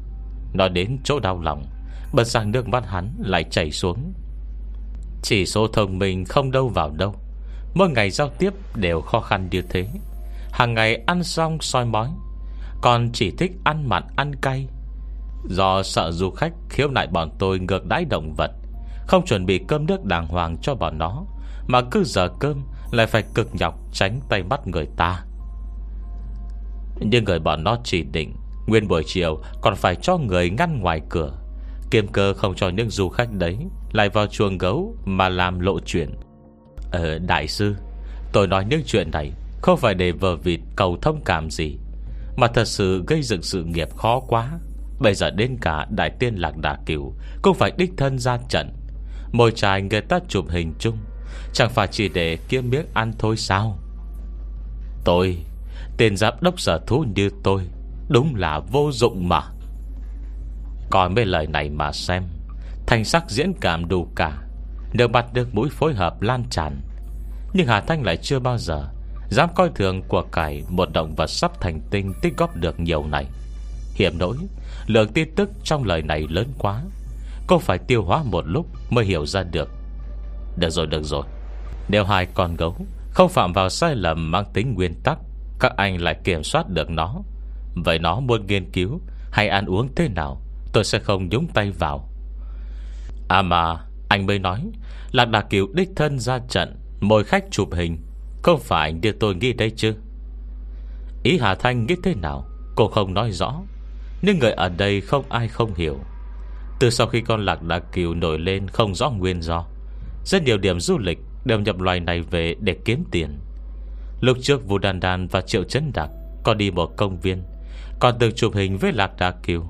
Nói đến chỗ đau lòng, bật sang nước mắt hắn lại chảy xuống. Chỉ số thông minh không đâu vào đâu, mỗi ngày giao tiếp đều khó khăn như thế, hàng ngày ăn xong soi mói, còn chỉ thích ăn mặn ăn cay. Do sợ du khách khiếu nại bọn tôi ngược đãi động vật, không chuẩn bị cơm nước đàng hoàng cho bọn nó, mà cứ giờ cơm lại phải cực nhọc tránh tay mắt người ta. Nhưng người bọn nó chỉ định, nguyên buổi chiều còn phải cho người ngăn ngoài cửa, kiềm cơ không cho những du khách đấy lại vào chuồng gấu mà làm lộ chuyện. Đại sư, tôi nói những chuyện này không phải để vờ vịt cầu thông cảm gì, mà thật sự gây dựng sự nghiệp khó quá. Bây giờ đến cả Đại Tiên Lạc Đà Kiều cũng phải đích thân ra trận, mồi chài người ta chụp hình chung, chẳng phải chỉ để kiếm miếng ăn thôi sao? Tôi, tên giám đốc sở thú như tôi, đúng là vô dụng mà. Coi mấy lời này mà xem, thanh sắc diễn cảm đủ cả, nước mặt nước mũi phối hợp lan tràn. Nhưng Hà Thanh lại chưa bao giờ dám coi thường của cải một động vật sắp thành tinh tích góp được nhiều này. Hiểm nỗi lượng tin tức trong lời này lớn quá, cô phải tiêu hóa một lúc mới hiểu ra được. Được rồi, nếu hai con gấu không phạm vào sai lầm mang tính nguyên tắc, các anh lại kiểm soát được nó. Vậy nó muốn nghiên cứu hay ăn uống thế nào, tôi sẽ không nhúng tay vào. À mà, anh mới nói Lạc Đà Kiều đích thân ra trận, mời khách chụp hình, không phải như tôi nghĩ đấy chứ? Ý Hà Thanh nghĩ thế nào Cô không nói rõ, nhưng người ở đây không ai không hiểu. Từ sau khi con lạc đà kiều nổi lên không rõ nguyên do, rất nhiều điểm du lịch đều nhập loài này về để kiếm tiền. Lúc trước Vu Đan Đan và Triệu Chấn Đặc có đi một công viên, còn được chụp hình với lạc đà kiều.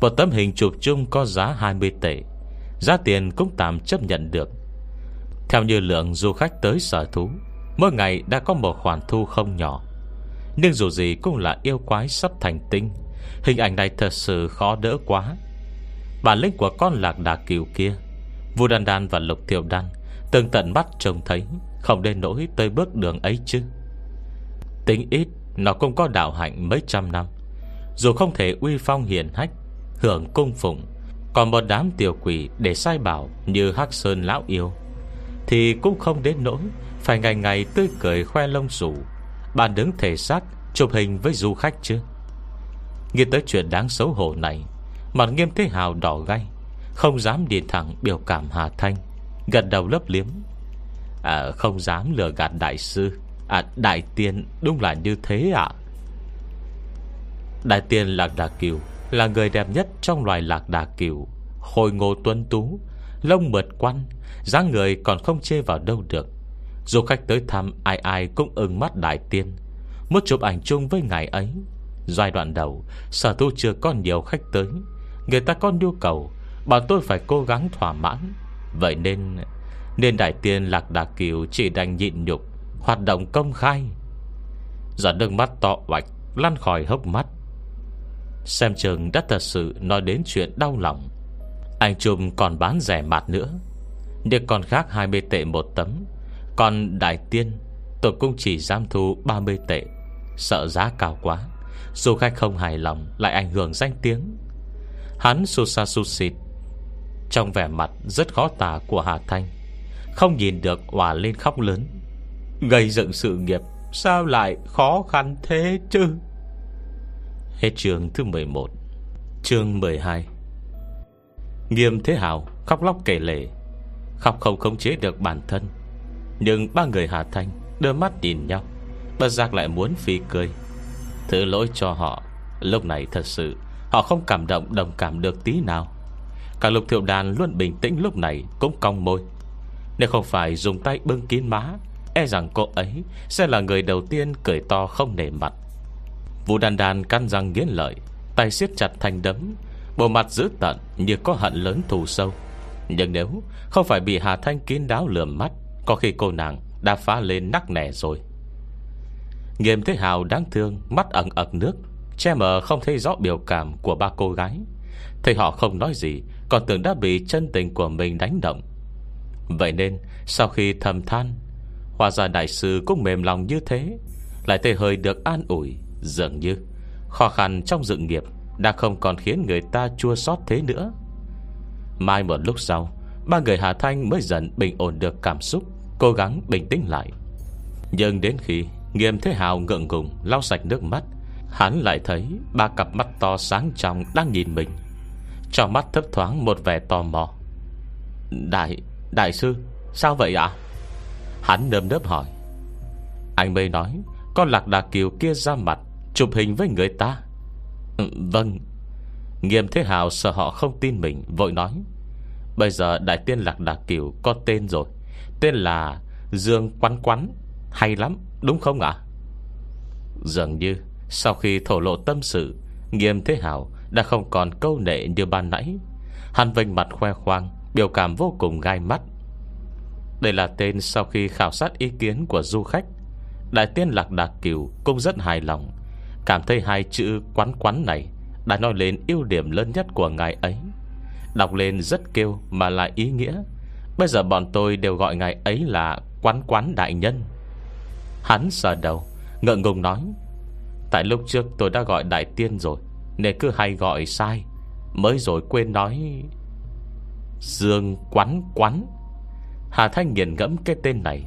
Một tấm hình chụp chung có giá 20 tệ, giá tiền cũng tạm chấp nhận được. Theo như lượng du khách tới sở thú, mỗi ngày đã có một khoản thu không nhỏ. Nhưng dù gì cũng là yêu quái sắp thành tinh, hình ảnh này thật sự khó đỡ quá. Bản lĩnh của con lạc đà kiều kia, Vu Đan Đan và Lục Thiểu Đan từng tận mắt trông thấy, không đến nỗi tới bước đường ấy chứ. Tính ít nó cũng có đạo hạnh mấy trăm năm, dù không thể uy phong hiển hách, hưởng cung phụng, còn một đám tiểu quỷ để sai bảo như Hắc Sơn Lão Yêu thì cũng không đến nỗi phải ngày ngày tươi cười khoe lông sủ, bàn đứng thể xác chụp hình với du khách chứ. Nghe tới chuyện đáng xấu hổ này, mặt Nghiêm Thế Hào đỏ gay, không dám đi thẳng biểu cảm Hà Thanh, gật đầu lấp liếm. Không dám lừa gạt đại sư. Đại tiên đúng là như thế ạ. Đại tiên Lạc Đà Kiều là người đẹp nhất trong loài lạc đà kiều, khôi ngô tuấn tú, lông mượt quăn, dáng người còn không chê vào đâu được. Du khách tới thăm ai ai cũng ưng mắt đại tiên, muốn chụp ảnh chung với ngài ấy. Giai đoạn đầu sở thu chưa có nhiều khách tới, người ta có nhu cầu, bọn tôi phải cố gắng thỏa mãn. Vậy nên đại tiên Lạc Đà Kiều chỉ đành nhịn nhục hoạt động công khai. Giọt nước mắt to oạch lăn khỏi hốc mắt. Xem chừng đã thật sự nói đến chuyện đau lòng. Anh chùm còn bán rẻ mạt nữa, nhưng còn khác 20 tệ một tấm. Còn đại tiên tôi cũng chỉ dám thu 30 tệ, sợ giá cao quá, du khách không hài lòng lại ảnh hưởng danh tiếng. Hắn su sa su xịt trong vẻ mặt rất khó tả của Hà Thanh, không nhìn được òa lên khóc lớn. Gây dựng sự nghiệp sao lại khó khăn thế chứ. Hết chương thứ 11. Chương 12. Nghiêm Thế Hào khóc lóc kể lể, khóc không khống chế được bản thân. Nhưng ba người Hà Thanh đưa mắt nhìn nhau, bất giác lại muốn phì cười. Thứ lỗi cho họ, lúc này thật sự họ không cảm động đồng cảm được tí nào. Cả Lục Thiểu Đan luôn bình tĩnh lúc này cũng cong môi. Nếu không phải dùng tay bưng kín má, e rằng cô ấy sẽ là người đầu tiên cười to không nể mặt. Vu Đan Đan cắn răng nghiến lợi, tay siết chặt thành đấm, bộ mặt dữ tợn như có hận lớn thù sâu. Nhưng nếu không phải bị Hà Thanh kín đáo lườm mắt, có khi cô nàng đã phá lên nắc nẻ rồi. Nghiêm Thế Hào đáng thương, mắt ẩn ẩn nước, che mờ không thấy rõ biểu cảm của ba cô gái. Thấy họ không nói gì, còn tưởng đã bị chân tình của mình đánh động. Vậy nên sau khi thầm than, hóa ra đại sư cũng mềm lòng như thế, lại thấy hơi được an ủi. Dường như khó khăn trong sự nghiệp đã không còn khiến người ta chua xót thế nữa. Mai một lúc sau, ba người Hà Thanh mới dần bình ổn được cảm xúc, cố gắng bình tĩnh lại. Nhưng đến khi Nghiêm Thế Hào ngượng ngùng lau sạch nước mắt, hắn lại thấy ba cặp mắt to sáng trong đang nhìn mình, trong mắt thấp thoáng một vẻ tò mò. Đại sư sao vậy ạ? Hắn nơm nớp hỏi. Anh mới nói con lạc đà kiều kia ra mặt chụp hình với người ta. Vâng. Nghiêm Thế Hào sợ họ không tin mình, vội nói. Bây giờ đại tiên Lạc Đà Kiều có tên rồi, tên là Dương Quăn Quắn, hay lắm đúng không ạ? Dường như sau khi thổ lộ tâm sự, Nghiêm Thế Hào đã không còn câu nệ như ban nãy. Hắn vênh mặt khoe khoang, biểu cảm vô cùng gai mắt. Đây là tên sau khi khảo sát ý kiến của du khách. Đại tiên Lạc Đà Kiều cũng rất hài lòng, cảm thấy hai chữ quắn quắn này đã nói lên ưu điểm lớn nhất của ngài ấy. Đọc lên rất kêu mà lại ý nghĩa. Bây giờ bọn tôi đều gọi ngài ấy là Quán Quán đại nhân. Hắn sờ đầu ngượng ngùng nói. Tại lúc trước tôi đã gọi đại tiên rồi, nên cứ hay gọi sai, mới rồi quên nói Dương Quán Quán. Hà Thanh nghiền ngẫm cái tên này,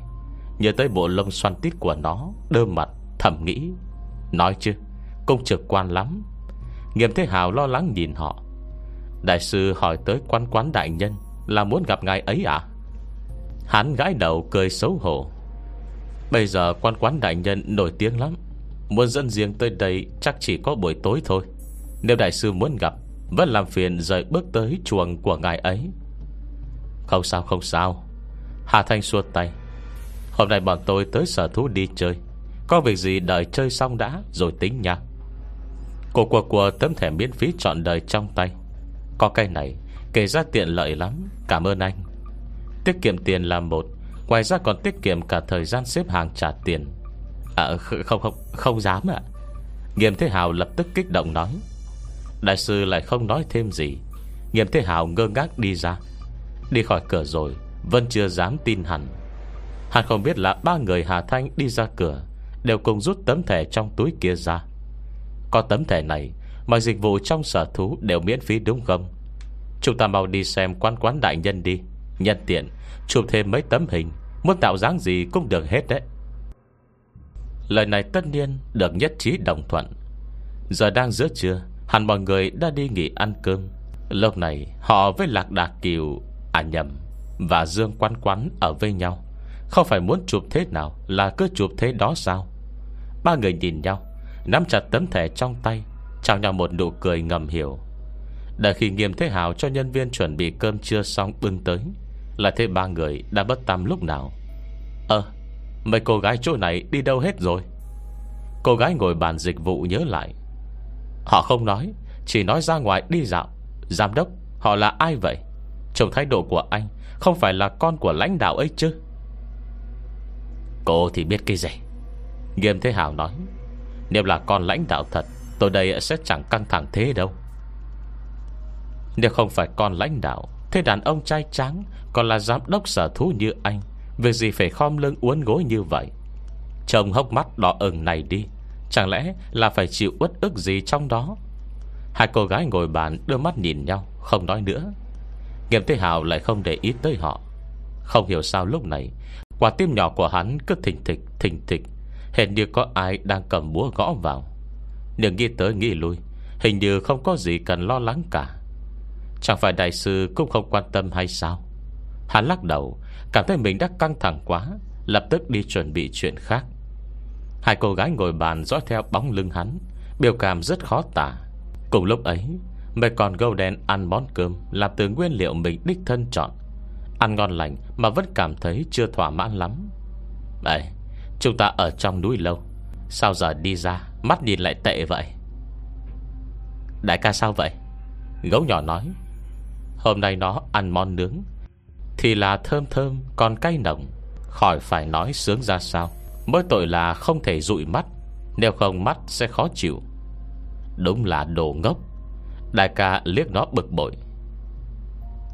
nhớ tới bộ lông xoăn tít của nó, đơ mặt thầm nghĩ. Nói chứ cũng trực quan lắm. Nghiêm Thế Hào lo lắng nhìn họ. Đại sư hỏi tới Quán Quán đại nhân là muốn gặp ngài ấy ạ? Hắn gãi đầu cười xấu hổ. Bây giờ Quán Quán đại nhân nổi tiếng lắm, muốn dẫn riêng tới đây chắc chỉ có buổi tối thôi. Nếu đại sư muốn gặp, vẫn làm phiền rời bước tới chuồng của ngài ấy. Không sao không sao, Hà Thanh xua tay. Hôm nay bọn tôi tới sở thú đi chơi, có việc gì đợi chơi xong đã rồi tính nha. Cô của tấm thẻ miễn phí trọn đời trong tay, có cái này kể ra tiện lợi lắm, cảm ơn anh. Tiết kiệm tiền là một, ngoài ra còn tiết kiệm cả thời gian xếp hàng trả tiền. Không dám ạ. Nghiêm Thế Hào lập tức kích động nói. Đại sư lại không nói thêm gì. Nghiêm Thế Hào ngơ ngác đi ra, đi khỏi cửa rồi vẫn chưa dám tin hẳn. Hắn không biết là ba người Hà Thanh đi ra cửa đều cùng rút tấm thẻ trong túi kia ra. Có tấm thẻ này mà dịch vụ trong sở thú đều miễn phí đúng không? Chúng ta mau đi xem Quán Quán đại nhân đi, nhân tiện chụp thêm mấy tấm hình, muốn tạo dáng gì cũng được hết đấy. Lời này tất nhiên được nhất trí đồng thuận. Giờ đang giữa trưa, hẳn mọi người đã đi nghỉ ăn cơm. Lúc này họ với Lạc Đà Kiều, và Dương Quăn Quắn ở với nhau. Không phải muốn chụp thế nào là cứ chụp thế đó sao? Ba người nhìn nhau, nắm chặt tấm thẻ trong tay, trao nhau một nụ cười ngầm hiểu. Đợi khi Nghiêm Thế Hào cho nhân viên chuẩn bị cơm trưa xong bưng tới, lại thấy ba người đã bất tăm lúc nào. Mấy cô gái chỗ này đi đâu hết rồi? Cô gái ngồi bàn dịch vụ nhớ lại. Họ không nói, chỉ nói ra ngoài đi dạo. Giám đốc, họ là ai vậy? Trông thái độ của anh không phải là con của lãnh đạo ấy chứ? Cô thì biết cái gì? Nghiêm Thế Hào nói. Nếu là con lãnh đạo thật, tôi đây sẽ chẳng căng thẳng thế đâu. Nếu không phải con lãnh đạo, thế đàn ông trai tráng còn là giám đốc sở thú như anh, việc gì phải khom lưng uốn gối như vậy? Trông hốc mắt đỏ ửng này đi, chẳng lẽ là phải chịu uất ức gì trong đó? Hai cô gái ngồi bàn đưa mắt nhìn nhau, không nói nữa. Nghiêm Thế Hào lại không để ý tới họ. Không hiểu sao lúc này quả tim nhỏ của hắn cứ thình thịch, hệt như có ai đang cầm búa gõ vào. Nhưng nghĩ tới nghĩ lui, hình như không có gì cần lo lắng cả. Chẳng phải đại sư cũng không quan tâm hay sao? Hắn lắc đầu, cảm thấy mình đã căng thẳng quá, lập tức đi chuẩn bị chuyện khác. Hai cô gái ngồi bàn dõi theo bóng lưng hắn, biểu cảm rất khó tả. Cùng lúc ấy, mấy con gâu đen ăn món cơm làm từ nguyên liệu mình đích thân chọn, ăn ngon lành mà vẫn cảm thấy chưa thỏa mãn lắm. Đấy, chúng ta ở trong núi lâu, sao giờ đi ra mắt nhìn lại tệ vậy? Đại ca sao vậy? Gấu nhỏ nói. Hôm nay nó ăn món nướng, thì là thơm thơm còn cay nồng, khỏi phải nói sướng ra sao. Mới tội là không thể dụi mắt, nếu không mắt sẽ khó chịu. Đúng là đồ ngốc. Đại ca liếc nó bực bội.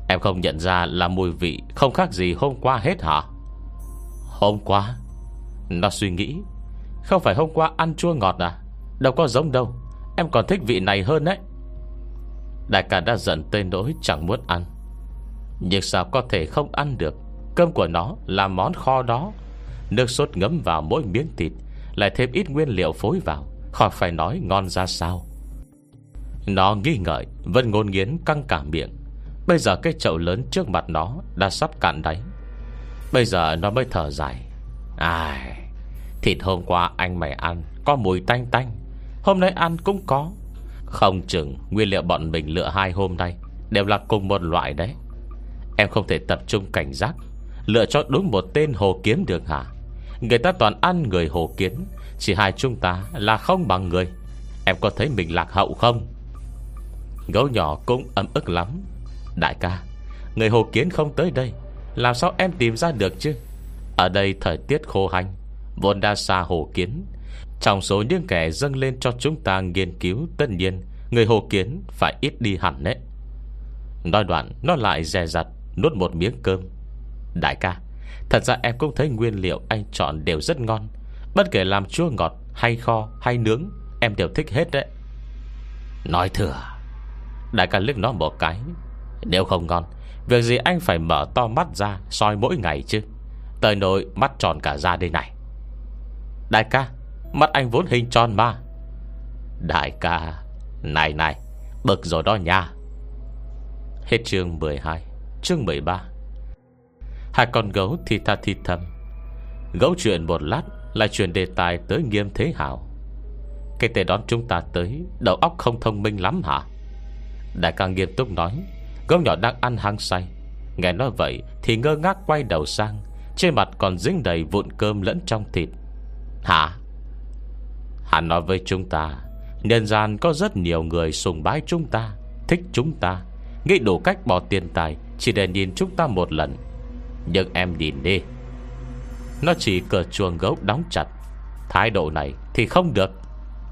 Em không nhận ra là mùi vị không khác gì hôm qua hết hả? Hôm qua? Nó suy nghĩ. Không phải hôm qua ăn chua ngọt à? Đâu có giống đâu, em còn thích vị này hơn đấy. Đại ca đã giận tới nỗi chẳng muốn ăn, nhưng sao có thể không ăn được? Cơm của nó là món kho đó, nước sốt ngấm vào mỗi miếng thịt, lại thêm ít nguyên liệu phối vào, khỏi phải nói ngon ra sao. Nó nghi ngợi, vẫn ngôn nghiến căng cả miệng. Bây giờ cái chậu lớn trước mặt nó đã sắp cạn đáy. Bây giờ nó mới thở dài. Thịt hôm qua anh mày ăn có mùi tanh tanh, hôm nay ăn cũng có. Không chừng nguyên liệu bọn mình lựa hai hôm nay đều là cùng một loại đấy. Em không thể tập trung cảnh giác, lựa cho đúng một tên hồ kiếm được hả? Người ta toàn ăn người hồ kiến, chỉ hai chúng ta là không bằng người. Em có thấy mình lạc hậu không? Gấu nhỏ cũng ấm ức lắm. Đại ca, người hồ kiến không tới đây, làm sao em tìm ra được chứ? Ở đây thời tiết khô hanh, vốn đã xa hồ kiến. Trong số những kẻ dâng lên cho chúng ta nghiên cứu, tất nhiên người hồ kiến phải ít đi hẳn đấy. Nói đoạn, nó lại dè dặt nuốt một miếng cơm. Đại ca, thật ra em cũng thấy nguyên liệu anh chọn đều rất ngon, bất kể làm chua ngọt hay kho hay nướng, em đều thích hết đấy. Nói thừa. Đại ca liếc nó một cái. Nếu không ngon, việc gì anh phải mở to mắt ra soi mỗi ngày chứ? Tới nỗi mắt tròn cả ra đây này. Đại ca, mắt anh vốn hình tròn mà. Đại ca, này, bực rồi đó nha. Hết chương 12, chương 13. Hai con gấu thì tha thì thầm. Gấu chuyện một lát lại chuyển đề tài tới Nghiêm Thế Hào. Cái tên đón chúng ta tới đầu óc không thông minh lắm hả? Đại ca nghiêm túc nói. Gấu nhỏ đang ăn hăng say, nghe nói vậy thì ngơ ngác quay đầu sang, trên mặt còn dính đầy vụn cơm lẫn trong thịt. Hả? Hắn nói với chúng ta, nhân gian có rất nhiều người sùng bái chúng ta, thích chúng ta, nghĩ đủ cách bỏ tiền tài chỉ để nhìn chúng ta một lần. Nhưng em nhìn đi, nó chỉ cờ chuồng gấu đóng chặt. Thái độ này thì không được.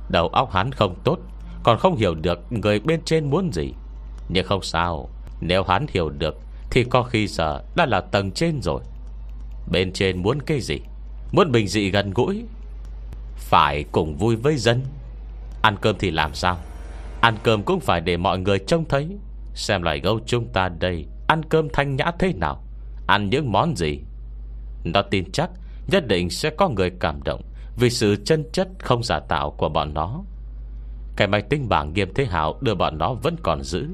Đầu óc hắn không tốt, còn không hiểu được người bên trên muốn gì. Nhưng không sao, nếu hắn hiểu được thì có khi giờ đã là tầng trên rồi. Bên trên muốn cái gì? Muốn bình dị gần gũi, phải cùng vui với dân. Ăn cơm thì làm sao? Ăn cơm cũng phải để mọi người trông thấy. Xem loài gấu chúng ta đây ăn cơm thanh nhã thế nào, ăn những món gì. Nó tin chắc nhất định sẽ có người cảm động vì sự chân chất không giả tạo của bọn nó. Cái máy tính bảng Nghiêm Thế Hào đưa bọn nó vẫn còn giữ.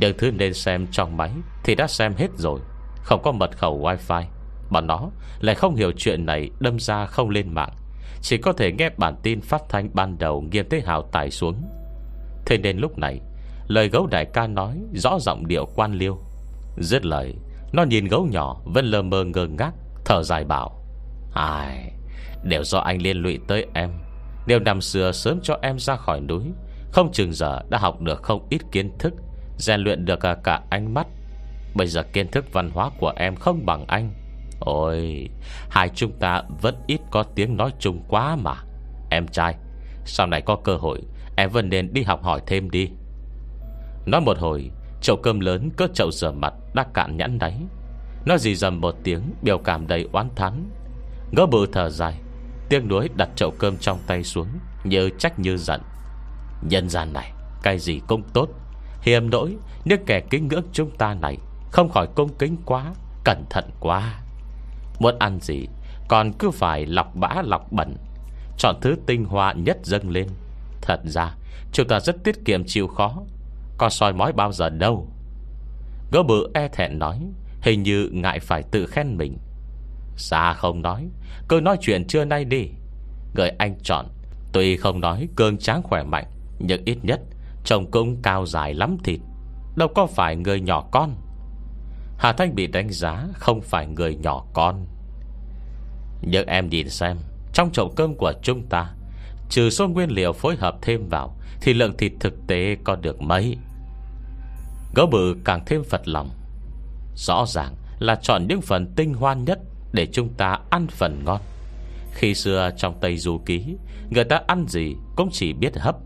Những thứ nên xem trong máy thì đã xem hết rồi. Không có mật khẩu wifi, bọn nó lại không hiểu chuyện này, đâm ra không lên mạng, chỉ có thể nghe bản tin phát thanh ban đầu Nghiêm Thế Hào tải xuống. Thế nên lúc này lời gấu đại ca nói rõ giọng điệu quan liêu. Dứt lời, nó nhìn gấu nhỏ vẫn lơ mơ ngơ ngác, thở dài bảo: Ai, đều do anh liên lụy tới em. Nếu năm xưa sớm cho em ra khỏi núi, không chừng giờ đã học được không ít kiến thức, rèn luyện được cả ánh mắt. Bây giờ kiến thức văn hóa của em không bằng anh. Ôi, hai chúng ta vẫn ít có tiếng nói chung quá mà. Em trai, sau này có cơ hội em vẫn nên đi học hỏi thêm đi. Nói một hồi, chậu cơm lớn cỡ chậu rửa mặt đã cạn nhẵn đáy. Nó rì rầm một tiếng, biểu cảm đầy oán thán. Ngỡ bự thở dài, tiếc nuối đặt chậu cơm trong tay xuống, như trách như giận. Nhân gian này, cái gì cũng tốt, hiềm nỗi những kẻ kính ngưỡng chúng ta này không khỏi cung kính quá, cẩn thận quá. Muốn ăn gì còn cứ phải lọc bã lọc bẩn, chọn thứ tinh hoa nhất dâng lên. Thật ra chúng ta rất tiết kiệm chịu khó, có soi mói bao giờ đâu. Gấu bự e thẹn nói, hình như ngại phải tự khen mình. Xa không nói, cứ nói chuyện trưa nay đi. Người anh chọn tuy không nói cường tráng khỏe mạnh, nhưng ít nhất trông cũng cao dài lắm thịt, đâu có phải người nhỏ con. Hà Thanh bị đánh giá không phải người nhỏ con. Nhưng em nhìn xem, trong chậu cơm của chúng ta, trừ số nguyên liệu phối hợp thêm vào thì lượng thịt thực tế có được mấy? Gấu bự càng thêm phật lòng. Rõ ràng là chọn những phần tinh hoa nhất để chúng ta ăn phần ngon. Khi xưa trong Tây Du Ký, người ta ăn gì cũng chỉ biết hấp,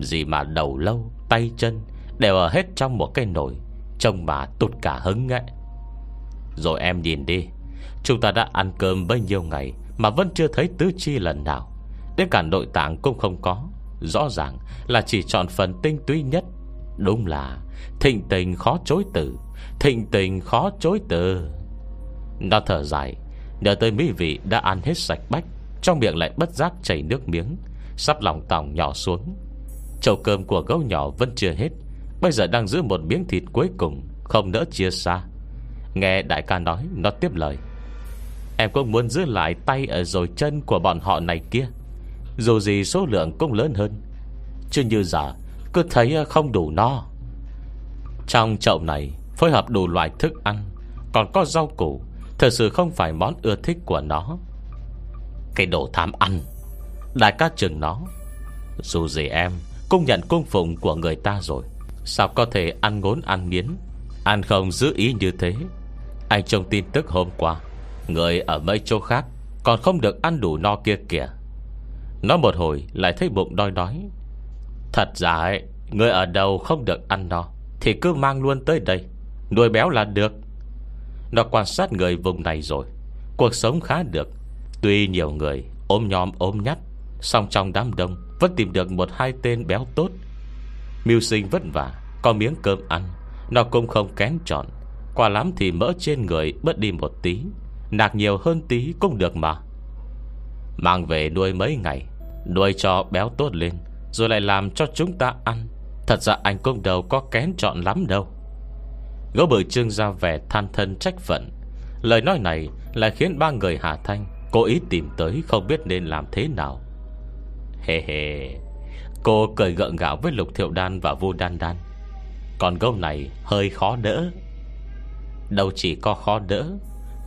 gì mà đầu lâu, tay chân đều ở hết trong một cái nồi, trông mà tụt cả hứng ấy. Rồi em nhìn đi, chúng ta đã ăn cơm bấy nhiêu ngày mà vẫn chưa thấy tứ chi lần nào, đến cả nội tạng cũng không có. Rõ ràng là chỉ chọn phần tinh túy nhất. Đúng là thịnh tình khó chối từ, thịnh tình khó chối từ. Nó thở dài, nhớ tới mỹ vị đã ăn hết sạch bách, trong miệng lại bất giác chảy nước miếng, sắp lòng tòng nhỏ xuống. Chậu cơm của gấu nhỏ vẫn chưa hết, bây giờ đang giữ một miếng thịt cuối cùng, không nỡ chia xa. Nghe đại ca nói, nó tiếp lời: Em cũng muốn giữ lại tay ở rồi chân của bọn họ này kia, dù gì số lượng cũng lớn hơn, chứ như giờ cứ thấy không đủ no. Trong chậu này phối hợp đủ loại thức ăn, còn có rau củ, thật sự không phải món ưa thích của nó. Cái đồ tham ăn! Đại ca chừng nó. Dù gì em cũng nhận cung phụng của người ta rồi, sao có thể ăn ngốn ăn miến, ăn không giữ ý như thế? Anh trông tin tức hôm qua, người ở mấy chỗ khác còn không được ăn đủ no kia kìa. Nói một hồi lại thấy bụng đói đói. Thật ra ấy, người ở đâu không được ăn no thì cứ mang luôn tới đây, nuôi béo là được. Nó quan sát người vùng này rồi, cuộc sống khá được. Tuy nhiều người ôm nhòm ôm nhắt, song trong đám đông vẫn tìm được một hai tên béo tốt. Mưu sinh vất vả, có miếng cơm ăn, nó cũng không kén chọn. Quả lắm thì mỡ trên người bớt đi một tí, nạc nhiều hơn tí cũng được mà. Mang về nuôi mấy ngày, nuôi cho béo tốt lên, rồi lại làm cho chúng ta ăn. Thật ra anh cũng đâu có kén chọn lắm đâu. Gấu bự trưng ra vẻ than thân trách phận. Lời nói này lại khiến ba người Hà Thanh cố ý tìm tới, không biết nên làm thế nào. Cô cười gượng gạo với Lục Thiểu Đan và Vu Đan Đan. Còn câu này hơi khó đỡ. Đâu chỉ có khó đỡ,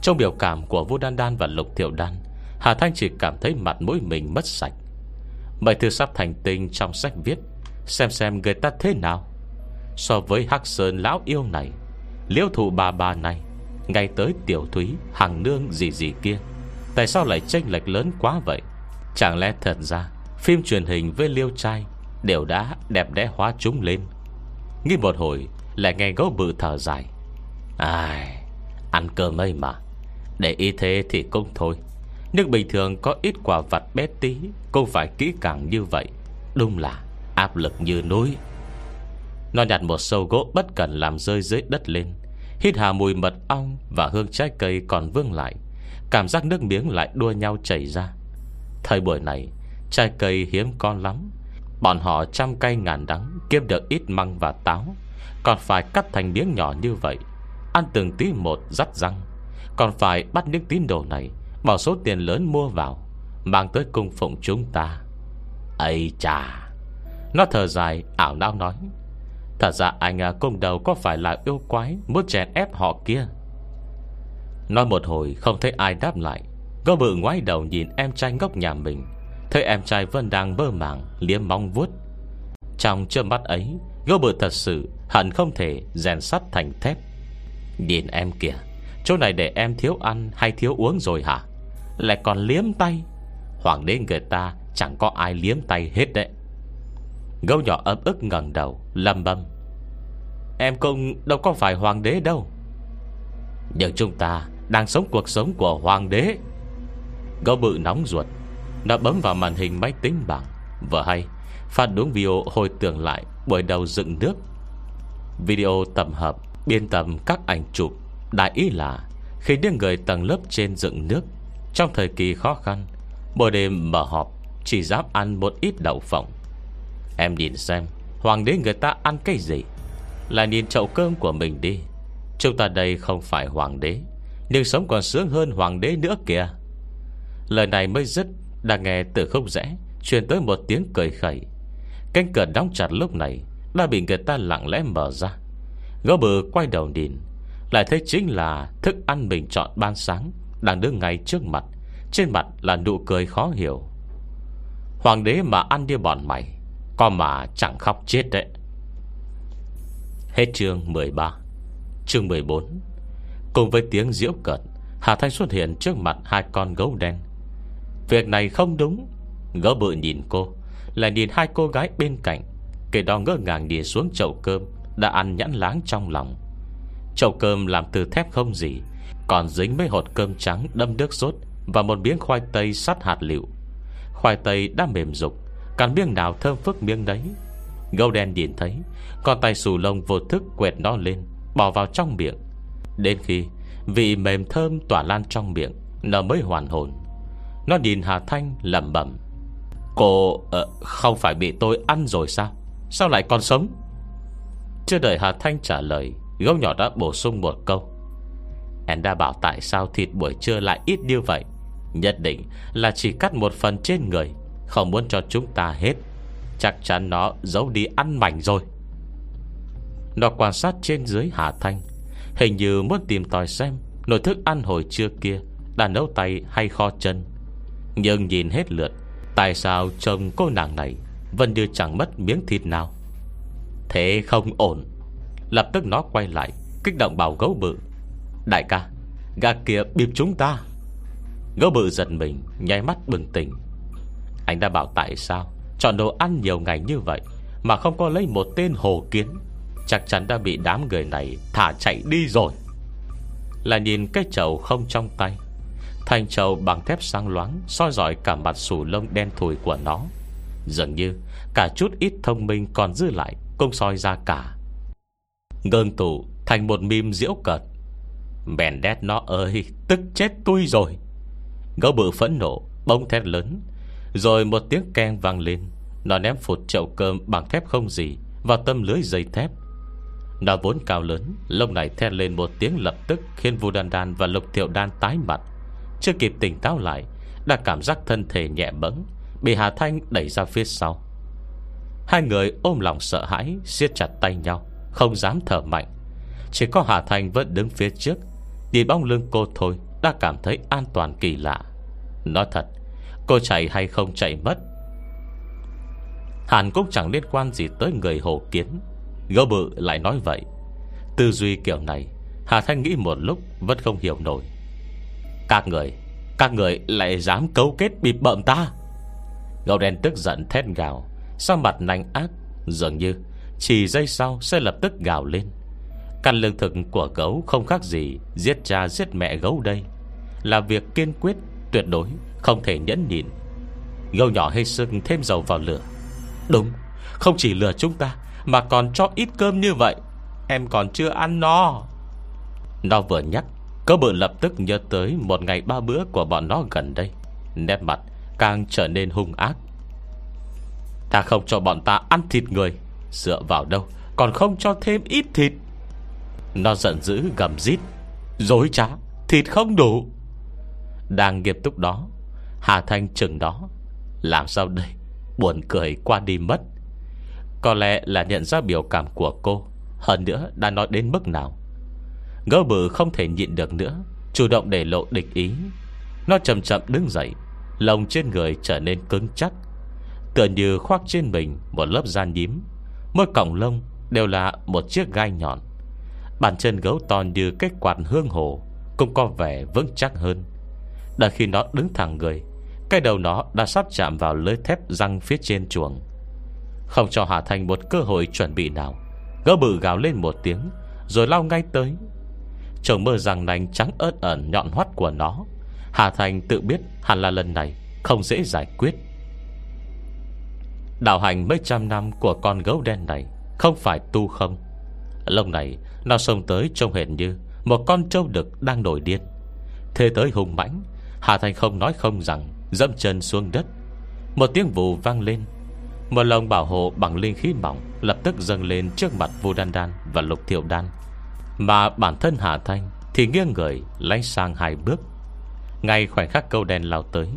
trong biểu cảm của Vu Đan Đan và Lục Thiểu Đan, Hà Thanh chỉ cảm thấy mặt mũi mình mất sạch. Mấy thư sắp thành tinh trong sách viết, xem người ta thế nào. So với Hắc Sơn Lão Yêu này, Liễu Thụ bà này, ngay tới Tiểu Thúy, Hằng Nương gì kia, tại sao lại chênh lệch lớn quá vậy? Chẳng lẽ thật ra phim truyền hình với liêu trai đều đã đẹp đẽ hóa chúng lên? Nghĩ một hồi lại nghe gấu bự thở dài. Ai, ăn cơm ấy mà. Để ý thế thì cũng thôi, nhưng bình thường có ít quả vặt bé tí cũng phải kỹ càng như vậy, đúng là áp lực như núi. Nó nhặt một sâu gỗ bất cẩn làm rơi dưới đất lên, hít hà mùi mật ong và hương trái cây còn vương lại, cảm giác nước miếng lại đua nhau chảy ra. Thời buổi này trái cây hiếm con lắm, bọn họ trăm cây ngàn đắng kiếm được ít măng và táo, còn phải cắt thành miếng nhỏ như vậy, ăn từng tí một dắt răng, còn phải bắt những tín đồ này bỏ số tiền lớn mua vào, mang tới cung phụng chúng ta. Ây chà, nó thở dài ảo não nói, thật ra anh công đầu có phải là yêu quái muốn chèn ép họ kia? Nói một hồi không thấy ai đáp lại, gấu bự ngoái đầu nhìn em trai ngốc nhà mình, thấy em trai vẫn đang mơ màng liếm móng vuốt. Trong chớp mắt ấy, gấu bự thật sự hận không thể rèn sắt thành thép. Nhìn em kìa, chỗ này để em thiếu ăn hay thiếu uống rồi hả? Lại còn liếm tay. Hoàng đế người ta chẳng có ai liếm tay hết đấy. Gấu nhỏ ấm ức ngẩng đầu lầm bầm, em cũng đâu có phải hoàng đế đâu. Nhưng chúng ta đang sống cuộc sống của hoàng đế. Gấu bự nóng ruột, nó bấm vào màn hình máy tính bảng. Vừa hay phát đúng video hồi tưởng lại buổi đầu dựng nước. Video tập hợp biên tập các ảnh chụp, đại ý là khi những người tầng lớp trên dựng nước, trong thời kỳ khó khăn, buổi đêm mở họp chỉ dám ăn một ít đậu phộng. Em nhìn xem hoàng đế người ta ăn cái gì. Lại nhìn chậu cơm của mình đi. Chúng ta đây không phải hoàng đế, nhưng sống còn sướng hơn hoàng đế nữa kìa. Lời này mới dứt, đang nghe từ không rẽ truyền tới một tiếng cười khẩy. Cánh cửa đóng chặt lúc này đã bị người ta lặng lẽ mở ra. Gấu bự quay đầu nhìn, lại thấy chính là thức ăn mình chọn ban sáng đang đứng ngay trước mặt. Trên mặt là nụ cười khó hiểu. Hoàng đế mà ăn như bọn mày, có mà chẳng khóc chết đấy. Hết chương 13. Chương 14. Cùng với tiếng giễu cợt, Hà Thanh xuất hiện trước mặt hai con gấu đen. Việc này không đúng. Gấu bự nhìn cô, lại nhìn hai cô gái bên cạnh, kẻ đó ngỡ ngàng nhìn xuống chậu cơm đã ăn nhãn láng trong lòng. Chậu cơm làm từ thép không gì, còn dính mấy hột cơm trắng đâm nước sốt và một miếng khoai tây sắt hạt lựu. Khoai tây đã mềm rục, cắn miếng nào thơm phức miếng đấy. Gấu đen nhìn thấy, con tay xù lông vô thức quẹt nó lên, bỏ vào trong miệng. Đến khi vị mềm thơm tỏa lan trong miệng, nó mới hoàn hồn. Nó nhìn Hà Thanh lẩm bẩm, cô không phải bị tôi ăn rồi sao? Sao lại còn sống? Chưa đợi Hà Thanh trả lời, gấu nhỏ đã bổ sung một câu, em đã bảo tại sao thịt buổi trưa lại ít như vậy. Nhất định là chỉ cắt một phần trên người, không muốn cho chúng ta hết. Chắc chắn nó giấu đi ăn mảnh rồi. Nó quan sát trên dưới Hà Thanh, hình như muốn tìm tòi xem nồi thức ăn hồi trưa kia đã nấu tay hay kho chân. Nhưng nhìn hết lượt, tại sao trông cô nàng này vẫn như chẳng mất miếng thịt nào? Thế không ổn. Lập tức nó quay lại, kích động bảo gấu bự, đại ca, gà kia bịp chúng ta. Gấu bự giật mình, nháy mắt bừng tỉnh. Anh đã bảo tại sao chọn đồ ăn nhiều ngày như vậy mà không có lấy một tên hồ kiến. Chắc chắn đã bị đám người này thả chạy đi rồi. Là nhìn cái chậu không trong tay, thành chậu bằng thép sáng loáng, soi rọi cả mặt sù lông đen thùi của nó. Dường như cả chút ít thông minh còn dư lại cũng soi ra cả. Ngưng tụ thành một meme diễu cợt. Mèn đét nó ơi, tức chết tui rồi. Gấu bự phẫn nộ bỗng thét lớn, rồi một tiếng keng vang lên. Nó ném phụt chậu cơm bằng thép không gì vào tâm lưới dây thép. Nó vốn cao lớn, lông này thét lên một tiếng lập tức khiến Vu Đan Đan và Lục Thiểu Đan tái mặt. Chưa kịp tỉnh táo lại, đã cảm giác thân thể nhẹ bẫng, bị Hà Thanh đẩy ra phía sau. Hai người ôm lòng sợ hãi, siết chặt tay nhau, không dám thở mạnh. Chỉ có Hà Thanh vẫn đứng phía trước, nhìn bóng lưng cô thôi đã cảm thấy an toàn kỳ lạ. Nói thật, cô chạy hay không chạy mất hẳn cũng chẳng liên quan gì tới người hồ kiến. Gấu bự lại nói vậy. Tư duy kiểu này Hà Thanh nghĩ một lúc vẫn không hiểu nổi. Các người lại dám cấu kết bịp bợm ta! Gấu đen tức giận thét gào, sao mặt nanh ác, dường như chỉ giây sau sẽ lập tức gào lên. Căn lương thực của gấu không khác gì giết cha giết mẹ gấu đây, là việc kiên quyết, tuyệt đối không thể nhẫn nhịn. Gấu nhỏ hết sức thêm dầu vào lửa. Đúng, không chỉ lừa chúng ta mà còn cho ít cơm như vậy. Em còn chưa ăn no. Nó vừa nhắc, cậu bự lập tức nhớ tới một ngày ba bữa của bọn nó gần đây, nét mặt càng trở nên hung ác. Ta không cho bọn ta ăn thịt người, dựa vào đâu còn không cho thêm ít thịt? Nó giận dữ gầm rít. Dối trá, thịt không đủ. Đang nghiêm túc đó, Hà Thanh chừng đó. Làm sao đây? Buồn cười qua đi mất. Có lẽ là nhận ra biểu cảm của cô, hơn nữa đã nói đến mức nào. Gấu bự không thể nhịn được nữa, chủ động để lộ địch ý. Nó chậm chậm đứng dậy, lông trên người trở nên cứng chắc, tựa như khoác trên mình một lớp da nhím. Mỗi cọng lông đều là một chiếc gai nhọn. Bàn chân gấu to như cái quạt hương hồ cũng có vẻ vững chắc hơn. Đợi khi nó đứng thẳng người, cái đầu nó đã sắp chạm vào lưới thép răng phía trên chuồng. Không cho Hà Thanh một cơ hội chuẩn bị nào, gấu bự gào lên một tiếng rồi lao ngay tới. Chồng mơ rằng nành trắng ớt ẩn nhọn hoắt của nó, Hà Thanh tự biết hẳn là lần này không dễ giải quyết. Đạo hành mấy trăm năm của con gấu đen này không phải tu không. Lúc này nó xông tới trông hệt như một con trâu đực đang nổi điên. Thế tới hùng mãnh, Hà Thanh không nói không rằng dẫm chân xuống đất. Một tiếng vù vang lên, một lồng bảo hộ bằng linh khí mỏng lập tức dâng lên trước mặt Vu Đan Đan và Lục Thiểu Đan, mà bản thân Hà Thanh thì nghiêng người lánh sang hai bước. Ngay khoảnh khắc câu đen lao tới,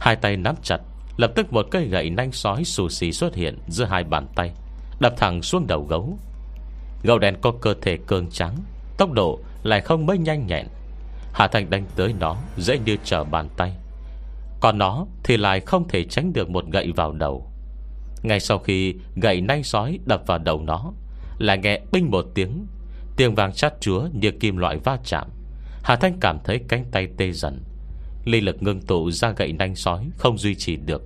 hai tay nắm chặt, lập tức một cây gậy nanh sói xù xì xuất hiện giữa hai bàn tay, đập thẳng xuống đầu gấu. Gấu đen có cơ thể cường tráng, tốc độ lại không mấy nhanh nhẹn. Hà Thanh đánh tới nó dễ như trở bàn tay, còn nó thì lại không thể tránh được một gậy vào đầu. Ngay sau khi gậy nanh sói đập vào đầu nó, lại nghe binh một tiếng, tiếng vang chát chúa như kim loại va chạm. Hà Thanh cảm thấy cánh tay tê dần, linh lực ngưng tụ ra gậy nanh sói không duy trì được.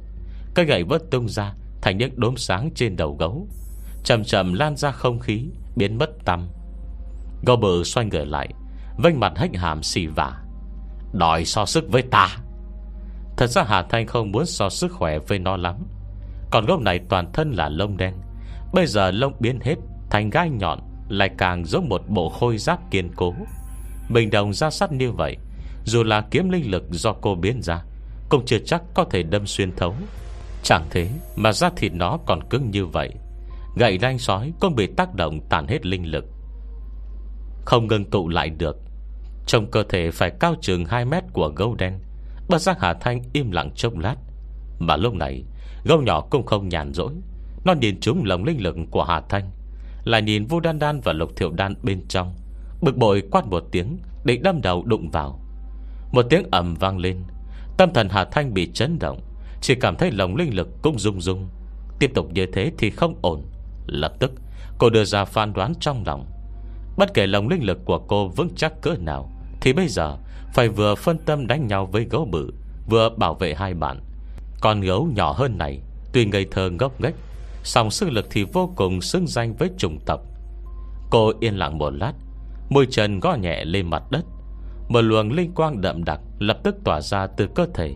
Cái gậy vớt tung ra thành những đốm sáng trên đầu gấu, chậm chậm lan ra không khí, biến mất tăm. Gấu bự xoay người lại, vênh mặt hách hàm xì vả. Đòi so sức với ta! Thật ra Hà Thanh không muốn so sức khỏe với nó lắm. Còn gấu này toàn thân là lông đen, bây giờ lông biến hết thành gai nhọn, lại càng giống một bộ khôi giáp kiên cố. Bình đồng ra sắt như vậy, dù là kiếm linh lực do cô biến ra cũng chưa chắc có thể đâm xuyên thấu. Chẳng thế mà da thịt nó còn cứng như vậy. Gậy nanh sói cũng bị tác động tàn hết linh lực, không ngưng tụ lại được. Trong cơ thể phải cao chừng 2 mét của gấu đen, bất giác Hà Thanh im lặng chốc lát. Mà lúc này gấu nhỏ cũng không nhàn rỗi, nó nhìn trúng lồng linh lực của Hà Thanh, lại nhìn Vu Đan Đan và Lục Thiểu Đan bên trong, bực bội quát một tiếng, định đâm đầu đụng vào. Một tiếng ầm vang lên, tâm thần Hà Thanh bị chấn động, chỉ cảm thấy lồng linh lực cũng rung rung. Tiếp tục như thế thì không ổn. Lập tức cô đưa ra phán đoán trong lòng, bất kể lồng linh lực của cô vững chắc cỡ nào thì bây giờ phải vừa phân tâm đánh nhau với gấu bự, vừa bảo vệ hai bạn. Con gấu nhỏ hơn này tuy ngây thơ ngốc nghếch, song sức lực thì vô cùng xứng danh với chủng tộc. Cô yên lặng một lát, môi chân gõ nhẹ lên mặt đất. Một luồng linh quang đậm đặc lập tức tỏa ra từ cơ thể,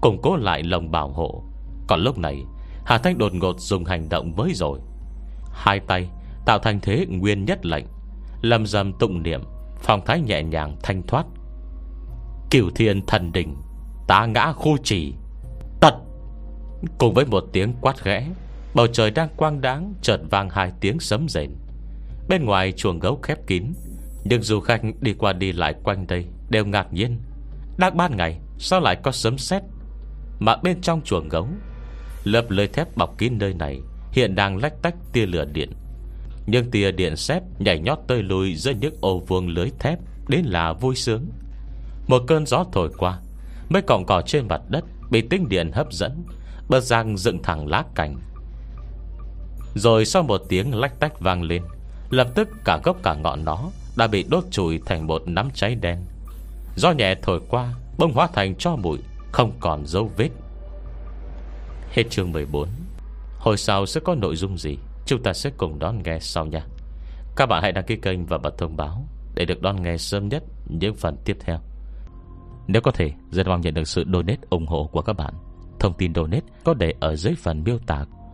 củng cố lại lồng bảo hộ. Còn lúc này Hà Thanh đột ngột dùng hành động mới rồi. Hai tay tạo thành thế nguyên nhất lệnh, lầm rầm tụng niệm, phong thái nhẹ nhàng thanh thoát. Cửu thiên thần đỉnh, tá ngã khu trì. Tật! Cùng với một tiếng quát khẽ, bầu trời đang quang đáng chợt vang hai tiếng sấm rền. Bên ngoài chuồng gấu khép kín, nhưng du khách đi qua đi lại quanh đây đều ngạc nhiên. Đang ban ngày sao lại có sấm sét? Mà bên trong chuồng gấu, Lớp lưới thép bọc kín nơi này hiện đang lách tách tia lửa điện. Nhưng tia điện sét nhảy nhót tơi lùi giữa những ô vuông lưới thép đến là vui sướng. Một cơn gió thổi qua, mấy cọng cỏ trên mặt đất bị tinh điện hấp dẫn, bật giang dựng thẳng lá cành. Rồi sau một tiếng lách tách vang lên, lập tức cả gốc cả ngọn nó đã bị đốt trụi thành một nắm cháy đen. Gió nhẹ thổi qua, bông hóa thành tro bụi, không còn dấu vết. Hết chương 14. Hồi sau sẽ có nội dung gì, chúng ta sẽ cùng đón nghe sau nha. Các bạn hãy đăng ký kênh và bật thông báo để được đón nghe sớm nhất những phần tiếp theo. Nếu có thể, rất mong nhận được sự donate ủng hộ của các bạn. Thông tin donate có để ở dưới phần miêu tả